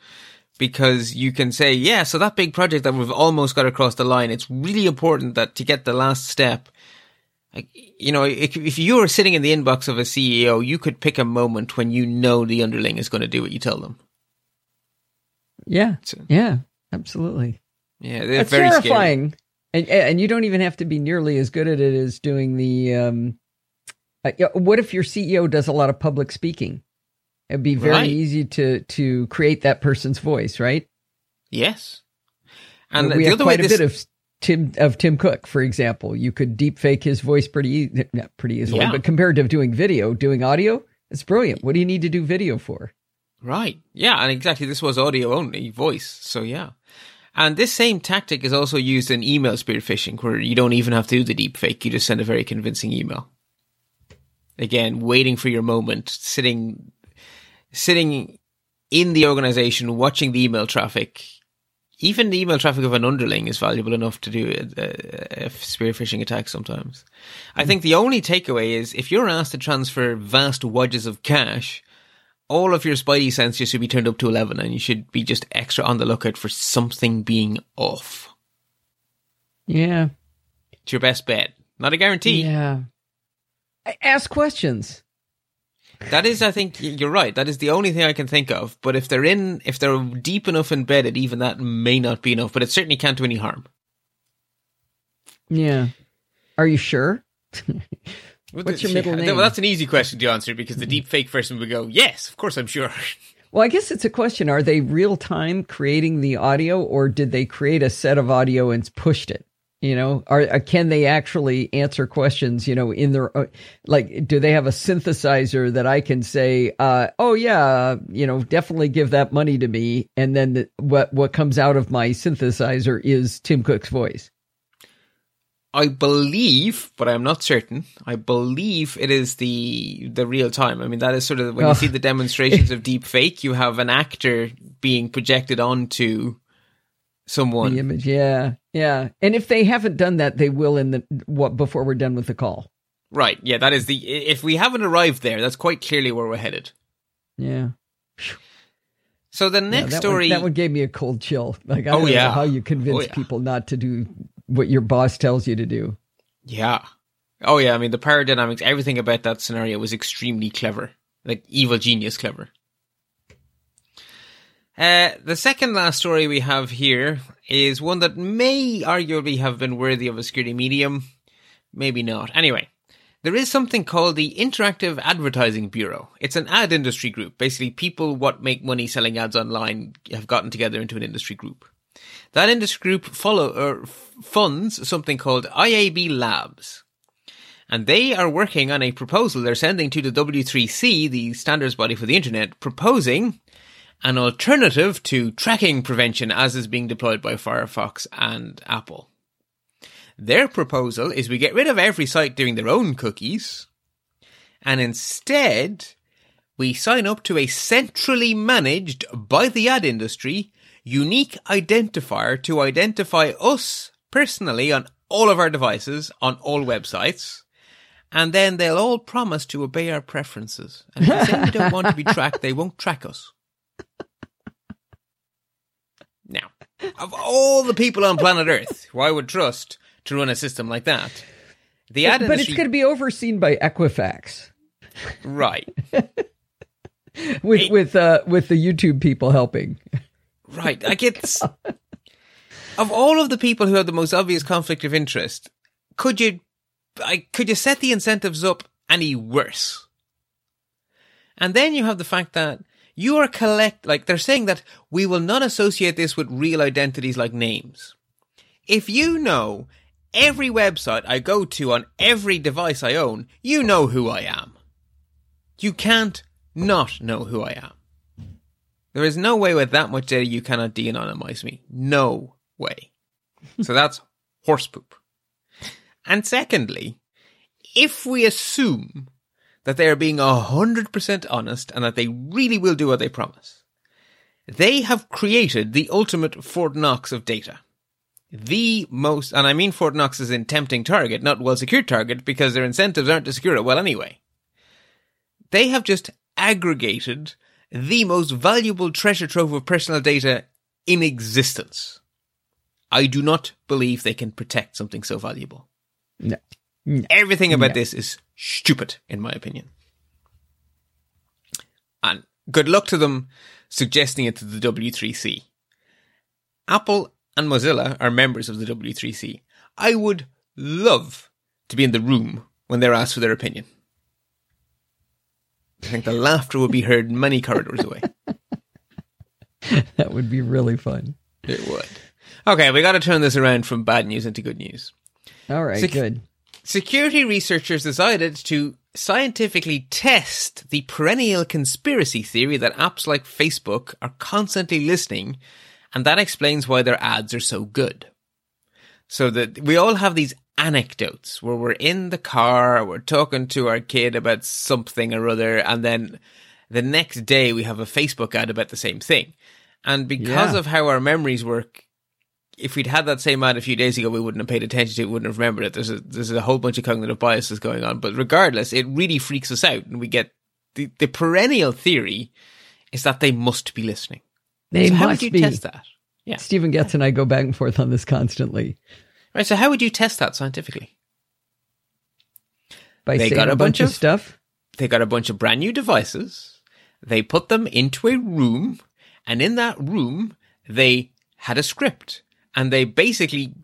Because you can say, yeah, so that big project that we've almost got across the line, it's really important that to get the last step, you know, if, if you were sitting in the inbox of a C E O, you could pick a moment when you know the underling is going to do what you tell them. Yeah, so, yeah, absolutely. Yeah, they're That's very terrifying. Scary. And, and you don't even have to be nearly as good at it as doing the... Um, uh, what if your C E O does a lot of public speaking? It'd be very right. easy to, to create that person's voice, right? Yes. And we the have other quite way this... a bit of Tim of Tim Cook, for example. You could deep fake his voice pretty easy, not pretty easily, yeah. but compared to doing video, doing audio, it's brilliant. What do you need to do video for? Right. Yeah, and exactly. This was audio only, voice. So yeah. And this same tactic is also used in email spear phishing, where you don't even have to do the deep fake. You just send a very convincing email. Again, waiting for your moment, sitting... Sitting in the organization, watching the email traffic, even the email traffic of an underling is valuable enough to do a, a spear phishing attack sometimes. I think the only takeaway is if you're asked to transfer vast wadges of cash, all of your spidey senses should be turned up to eleven and you should be just extra on the lookout for something being off. Yeah. It's your best bet. Not a guarantee. Yeah. Ask questions. That is, I think, you're right. That is the only thing I can think of. But if they're in, if they're deep enough embedded, even that may not be enough. But it certainly can't do any harm. Yeah. Are you sure? What's your middle yeah, name? Well, that's an easy question to answer because the deep fake person would go, yes, of course I'm sure. Well, I guess it's a question. Are they real time creating the audio, or did they create a set of audio and pushed it? You know, are, can they actually answer questions, you know, in their, like, do they have a synthesizer that I can say, uh, oh, yeah, you know, definitely give that money to me. And then the, what what comes out of my synthesizer is Tim Cook's voice. I believe, but I'm not certain. I believe it is the the real time. I mean, that is sort of when oh. you see the demonstrations of deep fake, you have an actor being projected onto someone. The image, yeah. Yeah, and if they haven't done that, they will in the what before we're done with the call. Right. Yeah, that is the if we haven't arrived there, that's quite clearly where we're headed. Yeah. So the next yeah, that story one, that one gave me a cold chill. Like, I oh, don't know yeah. how you convince oh, yeah. people not to do what your boss tells you to do. Yeah. Oh yeah. I mean, the power dynamics, everything about that scenario was extremely clever, like evil genius clever. Uh, the second last story we have here is one that may arguably have been worthy of a security medium. Maybe not. Anyway, There is something called the Interactive Advertising Bureau. It's an ad industry group. Basically, people what make money selling ads online have gotten together into an industry group. That industry group follow or funds something called I A B Labs. And they are working on a proposal they're sending to the W three C, the standards body for the internet, proposing an alternative to tracking prevention as is being deployed by Firefox and Apple. Their proposal is we get rid of every site doing their own cookies, and instead we sign up to a centrally managed by the ad industry unique identifier to identify us personally on all of our devices, on all websites, and then they'll all promise to obey our preferences. And if they say we don't want to be tracked, they won't track us. Now, of all the people on planet Earth who I would trust to run a system like that, the ad industry... But it's going to be overseen by Equifax, right? with it, with uh, with the YouTube people helping, right? I get this. Of all of the people who have the most obvious conflict of interest, could you, I could you set the incentives up any worse? And then you have the fact that you are collect like they're saying that we will not associate this with real identities like names. If you know every website I go to on every device I own, you know who I am. You can't not know who I am. There is no way with that much data you cannot de-anonymize me. No way. So that's horse poop. And secondly, if we assume that they are being one hundred percent honest and that they really will do what they promise, they have created the ultimate Fort Knox of data. The most, and I mean Fort Knox is in tempting target, not well-secured target, because their incentives aren't to secure it well anyway. They have just aggregated the most valuable treasure trove of personal data in existence. I do not believe they can protect something so valuable. No. no. Everything about no. this is stupid, in my opinion. And good luck to them suggesting it to the W three C. Apple and Mozilla are members of the W three C. I would love to be in the room when they're asked for their opinion. I think the laughter would be heard many corridors away. That would be really fun. It would. Okay, we got to turn this around from bad news into good news. All right, Sec- good. Security researchers decided to scientifically test the perennial conspiracy theory that apps like Facebook are constantly listening, and that explains why their ads are so good. So that we all have these anecdotes where we're in the car, we're talking to our kid about something or other, and then the next day we have a Facebook ad about the same thing. And because yeah. of how our memories work, if we'd had that same ad a few days ago, we wouldn't have paid attention to it, wouldn't have remembered it. There's a, there's a whole bunch of cognitive biases going on. But regardless, it really freaks us out. And we get the, the perennial theory is that they must be listening. They so must how would you be. test that? Yeah. Stephen Getz and I go back and forth on this constantly. Right, so how would you test that scientifically? By they got a, a bunch, bunch of stuff. They got a bunch of brand new devices. They put them into a room, and in that room, they had a script. And they basically,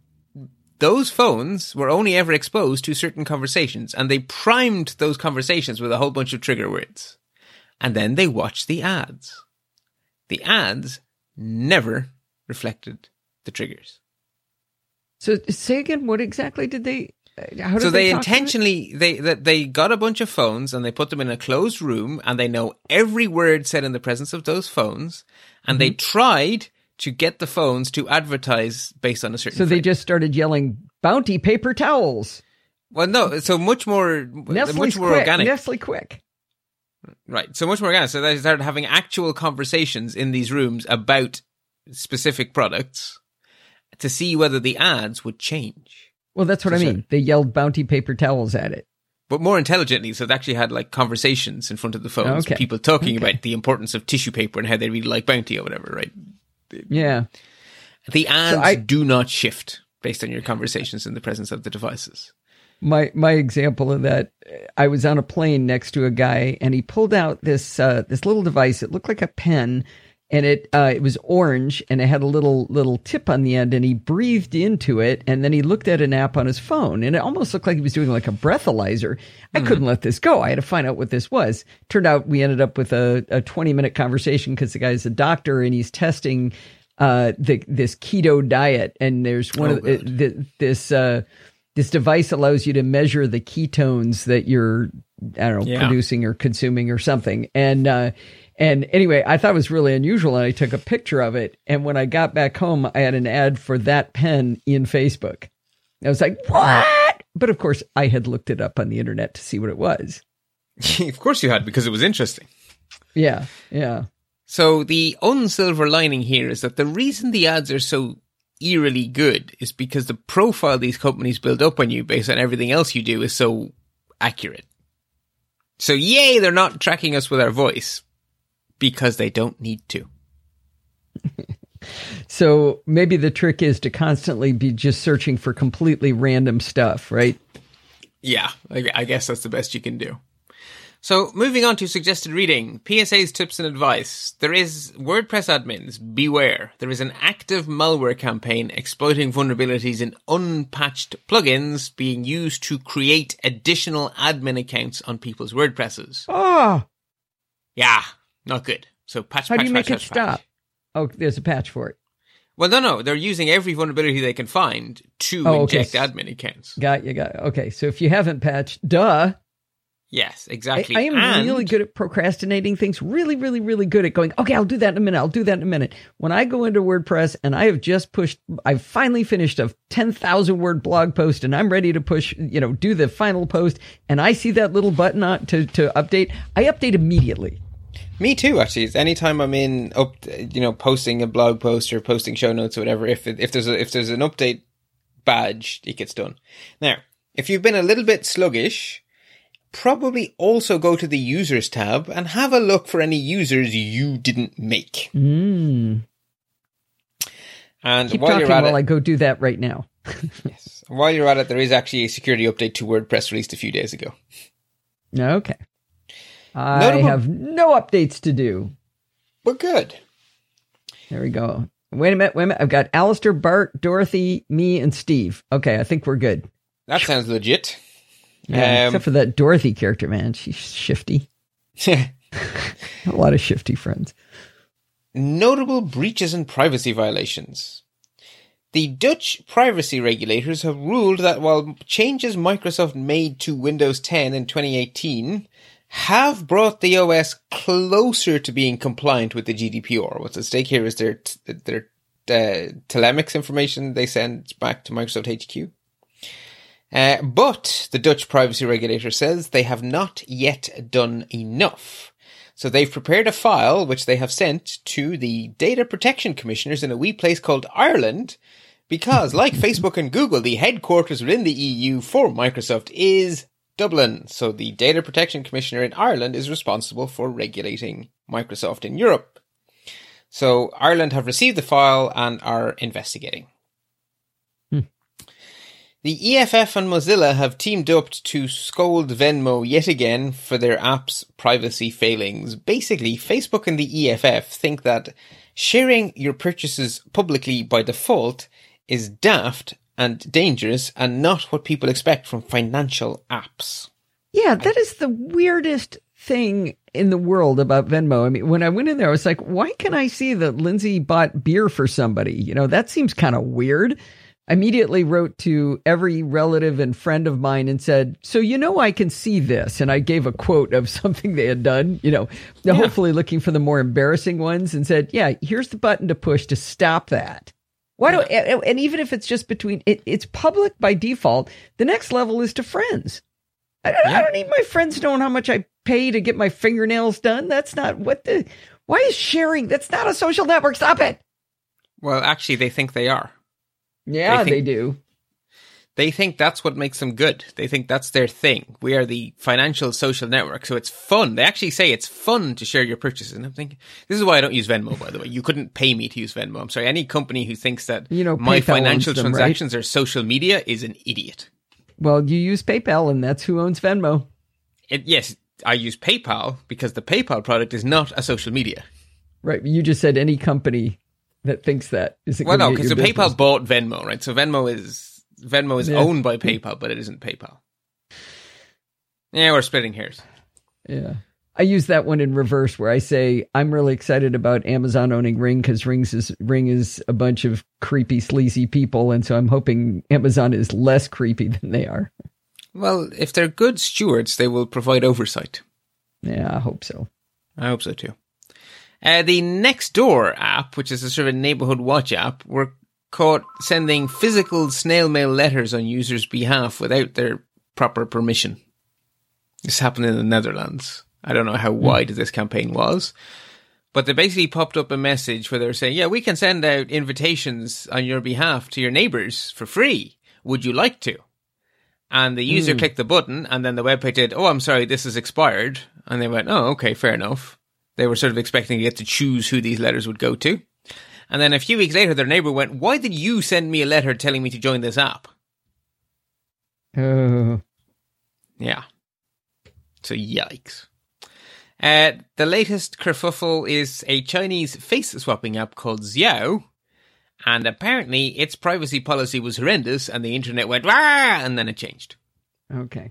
those phones were only ever exposed to certain conversations, and they primed those conversations with a whole bunch of trigger words. And then they watched the ads. The ads never reflected the triggers. So say again, what exactly did they? How did so they, they intentionally they they got a bunch of phones and they put them in a closed room, and they know every word said in the presence of those phones, and mm-hmm. they tried to get the phones to advertise based on a certain. So frame. They just started yelling "Bounty paper towels." Well, no, so much more, Nestle's much more quick, organic. Nestle quick. Right, so much more organic. So they started having actual conversations in these rooms about specific products to see whether the ads would change. Well, that's what so I mean. Sure. They yelled bounty paper towels at it. But more intelligently, so they actually had like conversations in front of the phones, okay. people talking okay. about the importance of tissue paper and how they really like Bounty or whatever, right? Yeah. The ads so I, do not shift based on your conversations in the presence of the devices. My my example of that, I was on a plane next to a guy, and he pulled out this uh, this little device. It looked like a pen, and it uh, it was orange, and it had a little little tip on the end, and he breathed into it, and then he looked at an app on his phone, and it almost looked like he was doing like a breathalyzer. I mm. couldn't let this go. I had to find out what this was. Turned out we ended up with a twenty-minute conversation because the guy's a doctor, and he's testing uh, the, this keto diet, and there's one oh, of the, the, this uh, this device allows you to measure the ketones that you're, I don't know, yeah. producing or consuming or something, and uh, And anyway, I thought it was really unusual, and I took a picture of it. And when I got back home, I had an ad for that pen in Facebook. I was like, what? But of course, I had looked it up on the internet to see what it was. Of course you had, because it was interesting. Yeah, yeah. So the unsilver lining here is that the reason the ads are so eerily good is because the profile these companies build up on you based on everything else you do is so accurate. So yay, they're not tracking us with our voice. Because they don't need to. So maybe the trick is to constantly be just searching for completely random stuff, right? Yeah, I guess that's the best you can do. So moving on to suggested reading, P S A's tips and advice. There is WordPress admins, beware. There is an active malware campaign exploiting vulnerabilities in unpatched plugins being used to create additional admin accounts on people's WordPresses. Oh! Yeah. Not good. So patch, patch, patch, patch. How do you make it stop? Oh, there's a patch for it. Well, no, no. They're using every vulnerability they can find to oh, inject okay. admin accounts. Got you, got you. Okay, so if you haven't patched, duh. Yes, exactly. I, I am and... really good at procrastinating things. Really, really, really good at going, okay, I'll do that in a minute. I'll do that in a minute. When I go into WordPress and I have just pushed, I've finally finished a ten thousand word blog post and I'm ready to push, you know, do the final post. And I see that little button on, to, to update. I update immediately. Me too, actually. It's anytime I'm in, up, you know, posting a blog post or posting show notes or whatever, if if there's a, if there's an update badge, it gets done. Now, if you've been a little bit sluggish, probably also go to the users tab and have a look for any users you didn't make. Mm. And Keep while talking you're at while it, I go do that right now. Yes. While you're at it, there is actually a security update to WordPress released a few days ago. Okay. I Notable. have no updates to do. We're good. There we go. Wait a minute, wait a minute. I've got Alistair, Bart, Dorothy, me, and Steve. Okay, I think we're good. That sounds legit. Yeah, um, except for that Dorothy character, man. She's shifty. A lot of shifty friends. Notable breaches and privacy violations. The Dutch privacy regulators have ruled that while changes Microsoft made to Windows ten in twenty eighteen... have brought the O S closer to being compliant with the G D P R. What's at stake here is their t- their uh, telemetrics information they send back to Microsoft H Q. Uh, but the Dutch privacy regulator says they have not yet done enough. So they've prepared a file which they have sent to the data protection commissioners in a wee place called Ireland, because like Facebook and Google, the headquarters within the E U for Microsoft is Dublin. So the Data Protection Commissioner in Ireland is responsible for regulating Microsoft in Europe. So Ireland have received the file and are investigating. Hmm. The E F F and Mozilla have teamed up to scold Venmo yet again for their app's privacy failings. Basically, Facebook and the E F F think that sharing your purchases publicly by default is daft and dangerous, and not what people expect from financial apps. Yeah, that is the weirdest thing in the world about Venmo. I mean, when I went in there, I was like, why can I see that Lindsay bought beer for somebody? You know, that seems kind of weird. I immediately wrote to every relative and friend of mine and said, so you know I can see this. And I gave a quote of something they had done, you know, yeah. hopefully looking for the more embarrassing ones, and said, yeah, here's the button to push to stop that. Why do yeah. and even if it's just between it, it's public by default. The next level is to friends. I don't, yeah. I don't need my friends knowing how much I pay to get my fingernails done. That's not what the. Why is sharing? That's not a social network. Stop it. Well, actually, they think they are. Yeah, they, think, they do. They think that's what makes them good. They think that's their thing. We are the financial social network, so it's fun. They actually say it's fun to share your purchases. And I'm thinking, this is why I don't use Venmo, by the way. You couldn't pay me to use Venmo. I'm sorry. Any company who thinks that you know, my PayPal financial them, transactions right? are social media is an idiot. Well, you use PayPal, and that's who owns Venmo. It, yes, I use PayPal because the PayPal product is not a social media. Right. You just said any company that thinks that is it. Well, no, because so PayPal bought Venmo, right? So Venmo is Venmo is yeah. owned by PayPal, but it isn't PayPal. Yeah, we're splitting hairs. Yeah. I use that one in reverse where I say I'm really excited about Amazon owning Ring because Ring's is, Ring is a bunch of creepy, sleazy people. And so I'm hoping Amazon is less creepy than they are. Well, if they're good stewards, they will provide oversight. Yeah, I hope so. I hope so, too. Uh, the Nextdoor app, which is a sort of a neighborhood watch app, were caught sending physical snail mail letters on users' behalf without their proper permission. This happened in the Netherlands. I don't know how wide this campaign was, but they basically popped up a message where they were saying, yeah, we can send out invitations on your behalf to your neighbors for free. Would you like to? And the user mm. clicked the button, and then the webpage did, oh, I'm sorry, this is expired. And they went, oh, okay, fair enough. They were sort of expecting to get to choose who these letters would go to. And then a few weeks later, their neighbor went, why did you send me a letter telling me to join this app? Oh. Yeah. So yikes. Uh, the latest kerfuffle is a Chinese face-swapping app called Xiao, and apparently its privacy policy was horrendous, and the internet went, wah, and then it changed. Okay.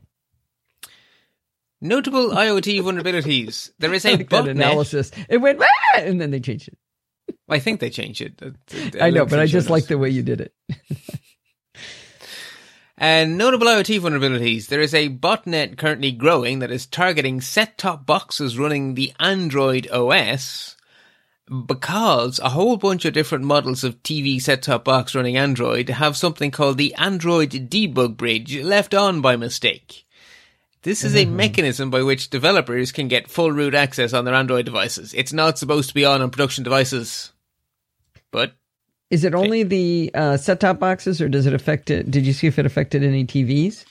Notable IoT vulnerabilities. There is a like botnet. Analysis. It went, wah, and then they changed it. I think they changed it. it, it I know, but I just like the way you did it. And notable IoT vulnerabilities. There is a botnet currently growing that is targeting set-top boxes running the Android O S because a whole bunch of different models of T V set-top box running Android have something called the Android debug bridge left on by mistake. This is a mechanism by which developers can get full root access on their Android devices. It's not supposed to be on on production devices, but... Is it only the uh, set-top boxes, or does it affect it? Did you see if it affected any T Vs?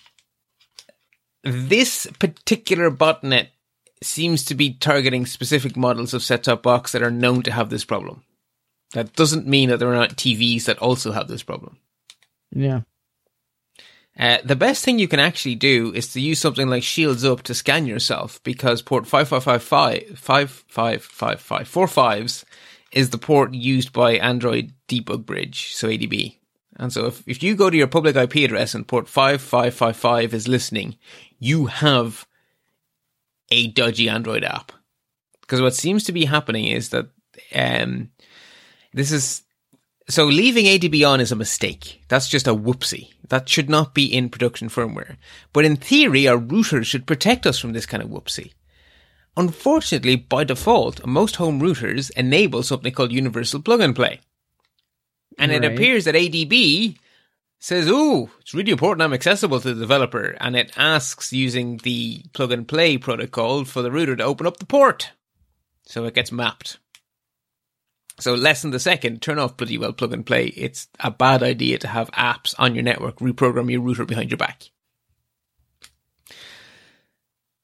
This particular botnet seems to be targeting specific models of set-top box that are known to have this problem. That doesn't mean that there are not T Vs that also have this problem. Yeah. Uh, the best thing you can actually do is to use something like Shields Up to scan yourself, because port five five five five, five five five five, four fives is the port used by Android debug bridge, so A D B. And so if, if you go to your public I P address and port five five five five is listening, you have a dodgy Android app. Because what seems to be happening is that um, this is... So leaving A D B on is a mistake. That's just a whoopsie. That should not be in production firmware. But in theory, our routers should protect us from this kind of whoopsie. Unfortunately, by default, most home routers enable something called universal plug and play. And right. It appears that A D B says, ooh, it's really important I'm accessible to the developer. And it asks using the plug and play protocol for the router to open up the port. So it gets mapped. So lesson the second, turn off bloody well plug and play. It's a bad idea to have apps on your network reprogram your router behind your back.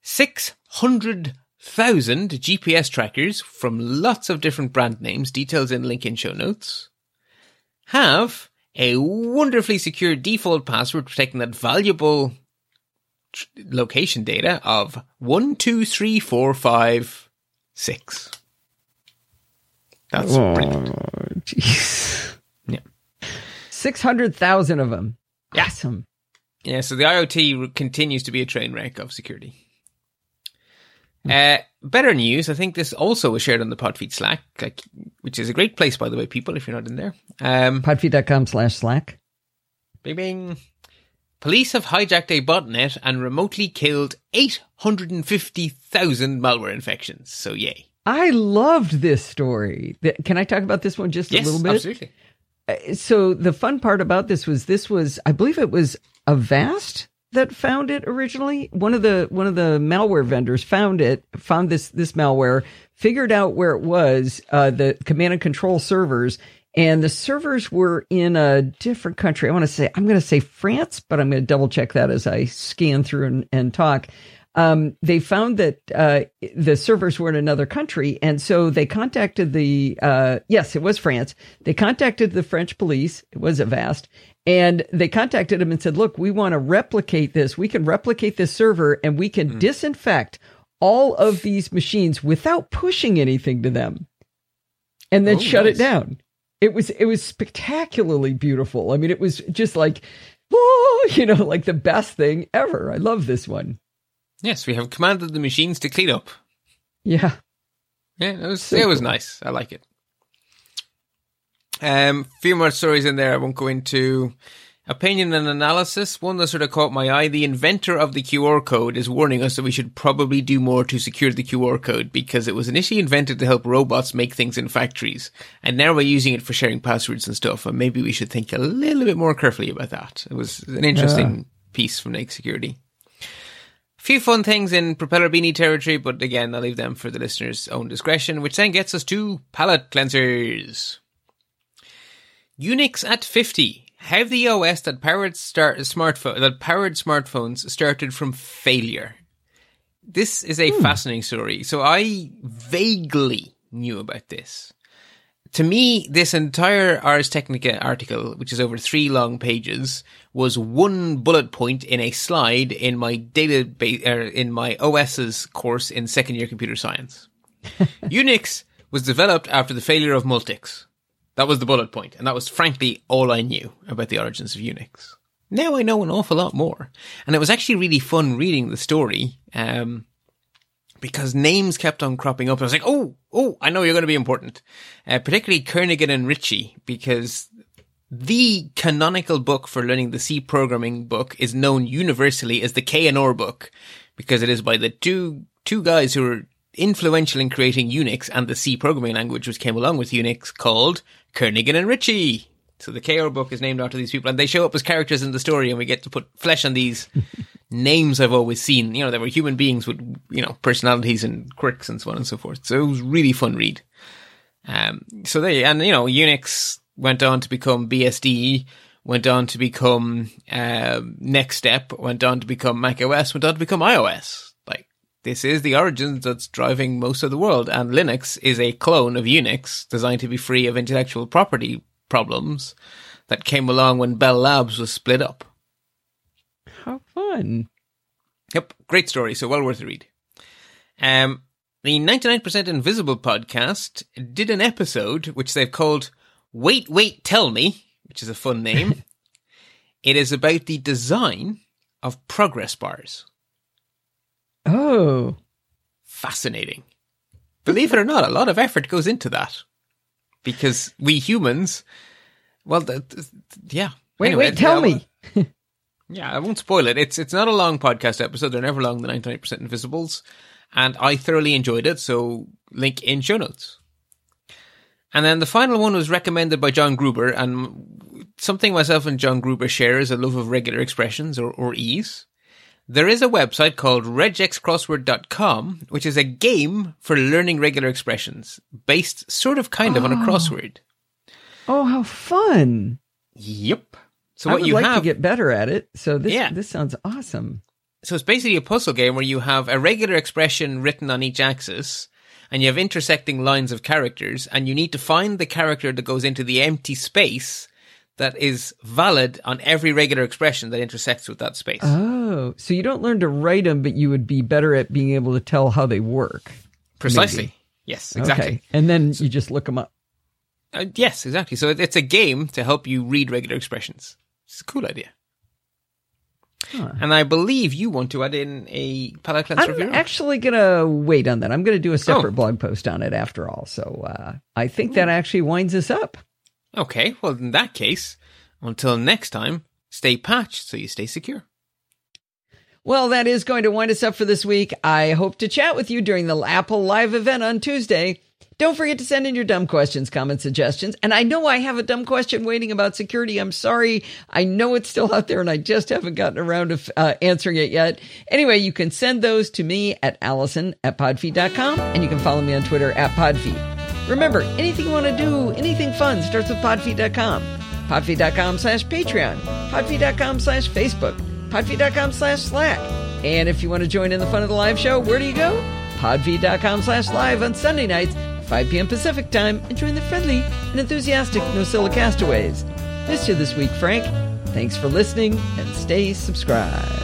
six hundred thousand G P S trackers from lots of different brand names, details in link in show notes, have a wonderfully secure default password protecting that valuable tr- location data of one two three four five six. That's oh, brilliant. Jeez. Yeah. six hundred thousand of them. Yeah. Awesome. Yeah, so the IoT continues to be a train wreck of security. Uh, better news, I think this also was shared on the Podfeed Slack, like, which is a great place, by the way, people, if you're not in there. Um, Podfeed.com slash Slack. Bing, bing. Police have hijacked a botnet and remotely killed eight hundred fifty thousand malware infections. So yay. I loved this story. Can I talk about this one just yes, a little bit? Absolutely. So the fun part about this was this was, I believe it was Avast that found it originally. One of the one of the malware vendors found it, found this this malware, figured out where it was, uh, the command and control servers, and the servers were in a different country. I want to say I'm going to say France, but I'm going to double check that as I scan through and, and talk. Um, they found that uh, the servers were in another country, and so they contacted the uh, yes, it was France. They contacted the French police. It was Avast. And they contacted him and said, look, we want to replicate this. We can replicate this server and we can mm. disinfect all of these machines without pushing anything to them. and then oh, shut nice. it down. It was it was spectacularly beautiful. I mean, it was just like, oh, you know, like the best thing ever. I love this one. Yes, we have commanded the machines to clean up. Yeah. Yeah, it was, so it was cool. nice. I like it. Um, a few more stories in there I won't go into. Opinion and analysis. One that sort of caught my eye. The inventor of the Q R code is warning us that we should probably do more to secure the Q R code because it was initially invented to help robots make things in factories. And now we're using it for sharing passwords and stuff. And maybe we should think a little bit more carefully about that. It was an interesting yeah. piece from Naked Security. A few fun things in Propeller Beanie territory, but again, I'll leave them for the listener's own discretion, which then gets us to palette cleansers. Unix at fifty. How the O S that powered start smartphone that powered smartphones started from failure. This is a hmm. fascinating story. So I vaguely knew about this. To me, this entire Ars Technica article, which is over three long pages, was one bullet point in a slide in my database er, in my O S's course in second year computer science. Unix was developed after the failure of Multics. That was the bullet point, and that was frankly all I knew about the origins of Unix. Now I know an awful lot more, and it was actually really fun reading the story um, because names kept on cropping up. I was like, oh, oh, I know you're going to be important, uh, particularly Kernighan and Ritchie, because the canonical book for learning the C programming book is known universally as the K and R book because it is by the two two guys who were influential in creating Unix and the C programming language which came along with Unix, called Kernighan and Ritchie. So the K R book is named after these people, and they show up as characters in the story, and we get to put flesh on these names I've always seen. You know, they were human beings with, you know, personalities and quirks and so on and so forth. So it was really fun read. Um, so they, and you know, Unix went on to become B S D, went on to become uh, Next Step, went on to become macOS, went on to become iOS. This is the origins that's driving most of the world, and Linux is a clone of Unix designed to be free of intellectual property problems that came along when Bell Labs was split up. How fun. Yep, great story, so well worth a read. Um, the ninety-nine percent Invisible podcast did an episode which they've called Wait, Wait, Tell Me, which is a fun name. It is about the design of progress bars. Oh, fascinating. Believe it or not, a lot of effort goes into that because we humans, well, the, the, yeah. Wait, anyway, wait, tell yeah, me. yeah, I won't spoil it. It's it's not a long podcast episode. They're never long, the ninety-nine percent Invisibles. And I thoroughly enjoyed it. So link in show notes. And then the final one was recommended by John Gruber. And something myself and John Gruber share is a love of regular expressions or, or ease. There is a website called regexcrossword dot com, which is a game for learning regular expressions, based sort of kind of oh. on a crossword. Oh, how fun. Yep. So I what would you like have, to get better at it. So this yeah. this sounds awesome. So it's basically a puzzle game where you have a regular expression written on each axis, and you have intersecting lines of characters, and you need to find the character that goes into the empty space that is valid on every regular expression that intersects with that space. Oh, so you don't learn to write them, but you would be better at being able to tell how they work. Precisely. Maybe. Yes, exactly. Okay. And then so, you just look them up. Uh, yes, exactly. So it's a game to help you read regular expressions. It's a cool idea. Huh. And I believe you want to add in a palette cleanser. I'm actually going to wait on that. I'm going to do a separate oh. blog post on it after all. So uh, I think Ooh. that actually winds us up. Okay, well, in that case, until next time, stay patched so you stay secure. Well, that is going to wind us up for this week. I hope to chat with you during the Apple Live event on Tuesday. Don't forget to send in your dumb questions, comments, suggestions. And I know I have a dumb question waiting about security. I'm sorry. I know it's still out there and I just haven't gotten around to uh, answering it yet. Anyway, you can send those to me at allison at podfeed dot com, and you can follow me on Twitter at podfeed. Remember, anything you want to do, anything fun, starts with podfeed dot com. Podfeed dot com slash Patreon. Podfeed dot com slash Facebook. Podfeed dot com slash Slack. And if you want to join in the fun of the live show, where do you go? Podfeed dot com slash live on Sunday nights, five p.m. Pacific time, and join the friendly and enthusiastic Nosilla Castaways. Missed you this week, Frank. Thanks for listening, and stay subscribed.